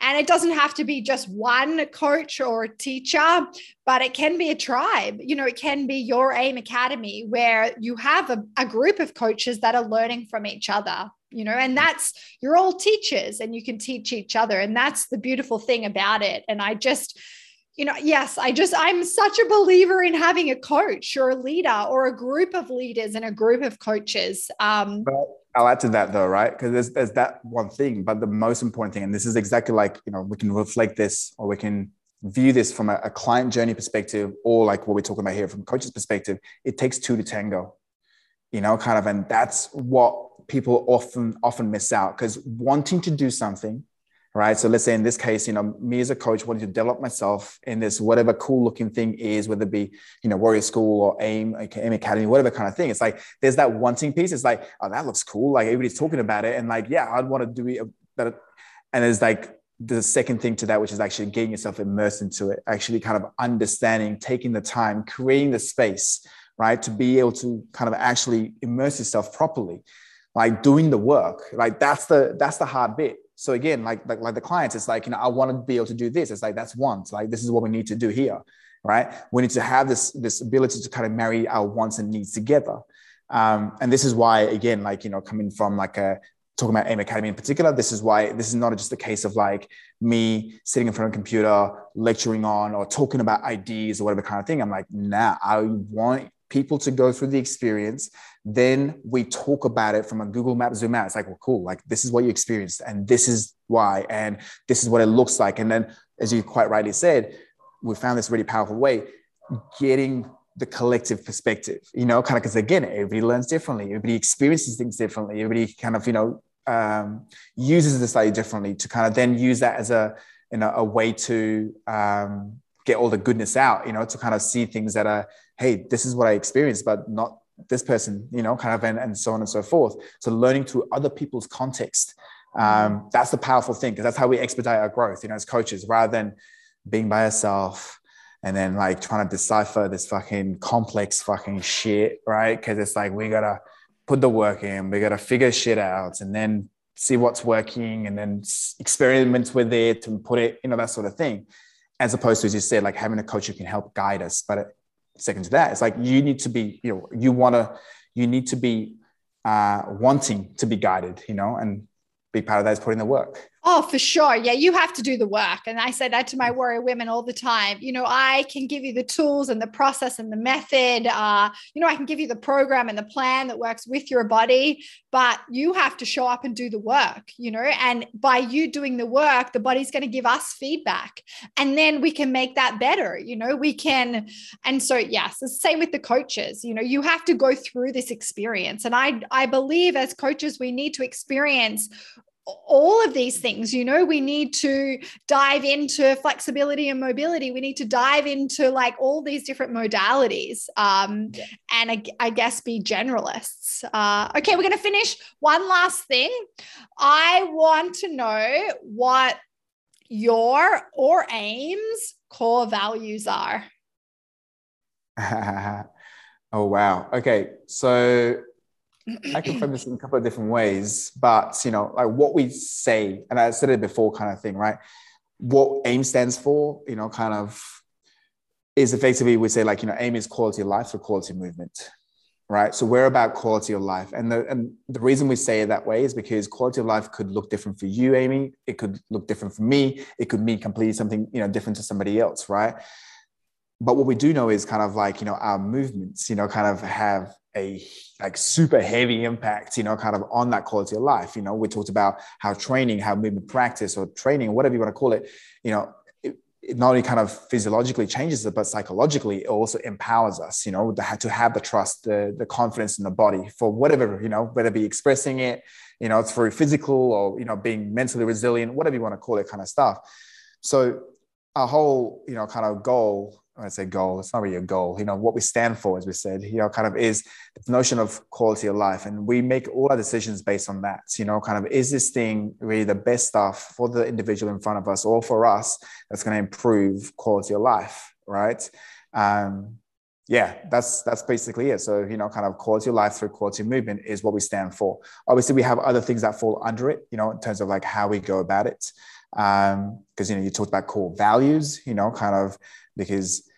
And it doesn't have to be just one coach or a teacher, but it can be a tribe. You know, it can be your AIM Academy where you have a group of coaches that are learning from each other. You know, and that's, you're all teachers and you can teach each other. And that's the beautiful thing about it. And I just, you know, yes, I'm such a believer in having a coach or a leader or a group of leaders and a group of coaches. But I'll add to that though, right? Because there's that one thing, but the most important thing, and this is exactly like, you know, we can reflect this or we can view this from a client journey perspective, or like what we're talking about here from a coach's perspective, it takes two to tango, you know, kind of, and that's what people often miss out, because wanting to do something, right? So let's say in this case, you know, me as a coach wanting to develop myself in this, whatever cool looking thing is, whether it be, you know, Warrior School or AIM Academy, whatever kind of thing. It's like, there's that wanting piece. It's like, oh, that looks cool. Like everybody's talking about it. And like, yeah, I'd want to do it. And there's like the second thing to that, which is actually getting yourself immersed into it, actually kind of understanding, taking the time, creating the space, right? To be able to kind of actually immerse yourself properly, like doing the work, like that's the hard bit. So again, like the clients, it's like, you know, I want to be able to do this. It's like, that's wants. Like, this is what we need to do here, right? We need to have this ability to kind of marry our wants and needs together. And this is why, again, like, you know, coming from like talking about AIM Academy in particular, this is why this is not just a case of like me sitting in front of a computer, lecturing on or talking about ideas or whatever kind of thing. I'm like, nah, I want people to go through the experience. Then we talk about it from a Google Map zoom out. It's like, well, cool. Like this is what you experienced and this is why, and this is what it looks like. And then as you quite rightly said, we found this really powerful way, getting the collective perspective, you know, kind of, because again, everybody learns differently. Everybody experiences things differently. Everybody kind of, you know, uses this idea differently to kind of then use that as a, you know, a way to, get all the goodness out, you know, to kind of see things that are, hey, this is what I experienced, but not this person, you know, kind of, and so on and so forth. So learning through other people's context, that's the powerful thing, because that's how we expedite our growth, you know, as coaches, rather than being by yourself and then like trying to decipher this fucking complex fucking shit, right? Because it's like, we got to put the work in, we got to figure shit out and then see what's working and then experiment with it and put it, you know, that sort of thing. As opposed to, as you said, like having a coach who can help guide us. But second to that, it's like you need to be, you know, you need to be wanting to be guided, you know, and big part of that is putting the work. Oh, for sure. Yeah, you have to do the work. And I say that to my warrior women all the time. You know, I can give you the tools and the process and the method. You know, I can give you the program and the plan that works with your body, but you have to show up and do the work, you know, and by you doing the work, the body's going to give us feedback and then we can make that better. You know, we can. And so, yes, it's the same with the coaches. You know, you have to go through this experience. And I believe as coaches, we need to experience all of these things. You know, we need to dive into flexibility and mobility. We need to dive into like all these different modalities, and I guess be generalists. Okay, we're going to finish one last thing. I want to know what your or AIM's core values are. Oh, wow. Okay, so I can frame this in a couple of different ways, but you know, like what we say, and I said it before kind of thing, right? What AIM stands for, you know, kind of is effectively, we say like, you know, AIM is quality of life or quality movement, right? So we're about quality of life. And the reason we say it that way is because quality of life could look different for you, Amy. It could look different for me. It could mean completely something, you know, different to somebody else, right? But what we do know is kind of like, you know, our movements, you know, kind of have a like super heavy impact, you know, kind of on that quality of life. You know, we talked about how training, how movement practice or training, whatever you want to call it, you know, it not only kind of physiologically changes it, but psychologically it also empowers us, you know, to have the trust, the confidence in the body for whatever, you know, whether it be expressing it, you know, through physical or, you know, being mentally resilient, whatever you want to call it kind of stuff. So our whole, you know, kind of goal, when I say goal, it's not really a goal, you know, what we stand for, as we said, you know, kind of is the notion of quality of life. And we make all our decisions based on that, you know, kind of, is this thing really the best stuff for the individual in front of us or for us that's going to improve quality of life, right? Yeah, that's basically it. So, you know, kind of quality of life through quality movement is what we stand for. Obviously, we have other things that fall under it, you know, in terms of like how we go about it. Because, you know, you talked about core values, you know, kind of, because,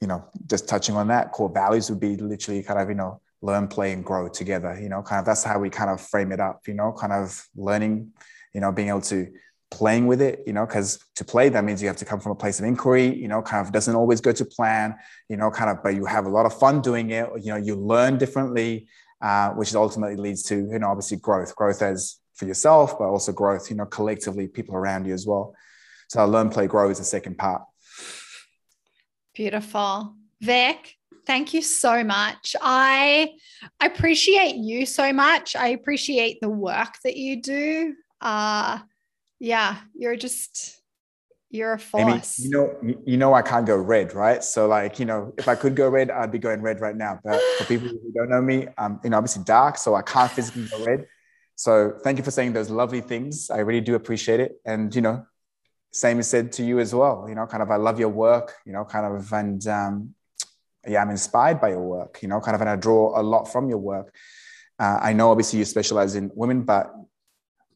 you know, just touching on that, core values would be literally kind of, you know, learn, play and grow together, you know, kind of, that's how we kind of frame it up, you know, kind of learning, you know, being able to playing with it, you know, because to play, that means you have to come from a place of inquiry, you know, kind of doesn't always go to plan, you know, kind of, but you have a lot of fun doing it, you know, you learn differently, which ultimately leads to, you know, obviously growth as for yourself, but also growth, you know, collectively, people around you as well. So learn, play, grow is the second part. Beautiful. Vic, thank you so much. I appreciate you so much. I appreciate the work that you do. Yeah, you're a force. Amy, you know, I can't go red, right? So like, you know, if I could go red, I'd be going red right now. But for people who don't know me, I'm, you know, obviously dark, so I can't physically go red. So thank you for saying those lovely things. I really do appreciate it. And, you know, same is said to you as well, you know, kind of, I love your work, you know, kind of, and yeah, I'm inspired by your work, you know, kind of, and I draw a lot from your work. I know obviously you specialize in women, but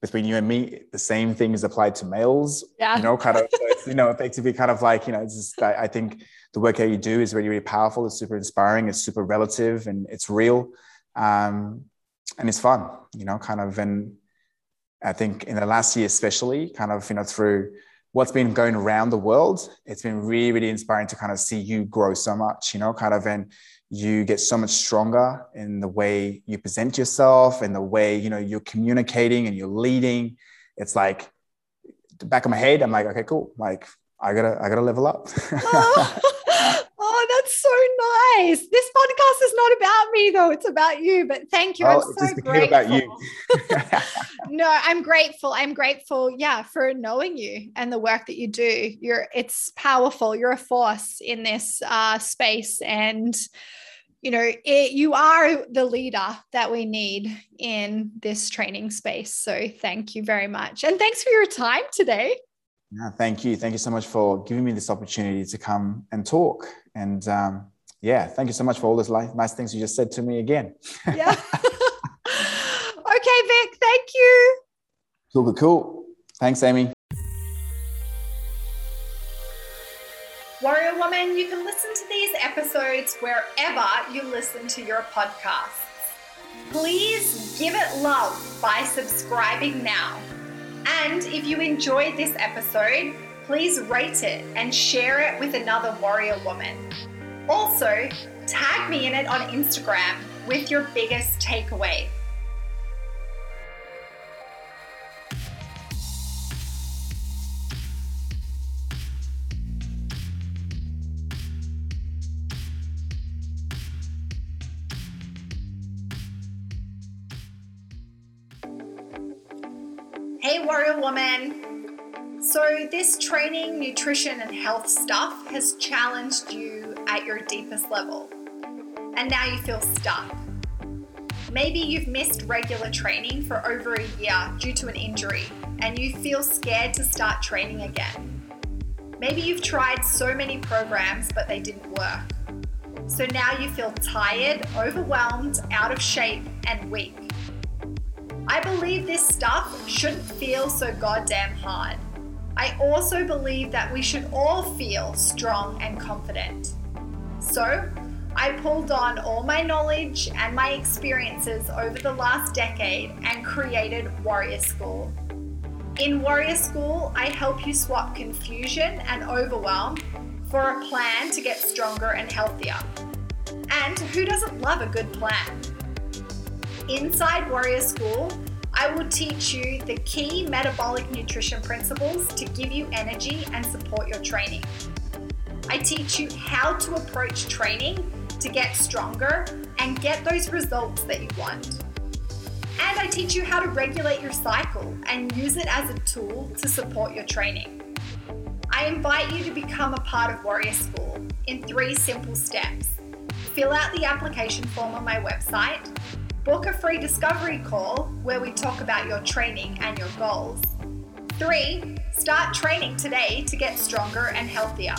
between you and me, the same thing is applied to males, yeah. You know, kind of, so it's, you know, effectively kind of like, you know, it's just, I think the work that you do is really, really powerful. It's super inspiring. It's super relative and it's real. And it's fun, you know, kind of, and I think in the last year, especially kind of, you know, through what's been going around the world, it's been really, really inspiring to kind of see you grow so much, you know, kind of, and you get so much stronger in the way you present yourself and the way, you know, you're communicating and you're leading. It's like the back of my head, I'm like, okay, cool. Like I gotta level up. Oh, that's so nice. This podcast is not about me though. It's about you, but thank you. Oh, I'm so grateful. About you. No, I'm grateful. I'm grateful. Yeah. For knowing you and the work that you do. It's powerful. You're a force in this space, and you know, you are the leader that we need in this training space. So thank you very much. And thanks for your time today. Yeah, thank you. Thank you so much for giving me this opportunity to come and talk. And yeah, thank you so much for all those nice things you just said to me again. Yeah. Okay, Vic, thank you. Cool. Thanks, Amy. Warrior Woman, you can listen to these episodes wherever you listen to your podcasts. Please give it love by subscribing now. And if you enjoyed this episode, please rate it and share it with another warrior woman. Also, tag me in it on Instagram with your biggest takeaway. Hey warrior woman, so this training, nutrition and health stuff has challenged you at your deepest level, and now you feel stuck. Maybe you've missed regular training for over a year due to an injury, and you feel scared to start training again. Maybe you've tried so many programs but they didn't work. So now you feel tired, overwhelmed, out of shape and weak. I believe this stuff shouldn't feel so goddamn hard. I also believe that we should all feel strong and confident. So, I pulled on all my knowledge and my experiences over the last decade and created Warrior School. In Warrior School, I help you swap confusion and overwhelm for a plan to get stronger and healthier. And who doesn't love a good plan? Inside Warrior School, I will teach you the key metabolic nutrition principles to give you energy and support your training. I teach you how to approach training to get stronger and get those results that you want. And I teach you how to regulate your cycle and use it as a tool to support your training. I invite you to become a part of Warrior School in 3 simple steps. Fill out the application form on my website, book a free discovery call where we talk about your training and your goals. 3, start training today to get stronger and healthier.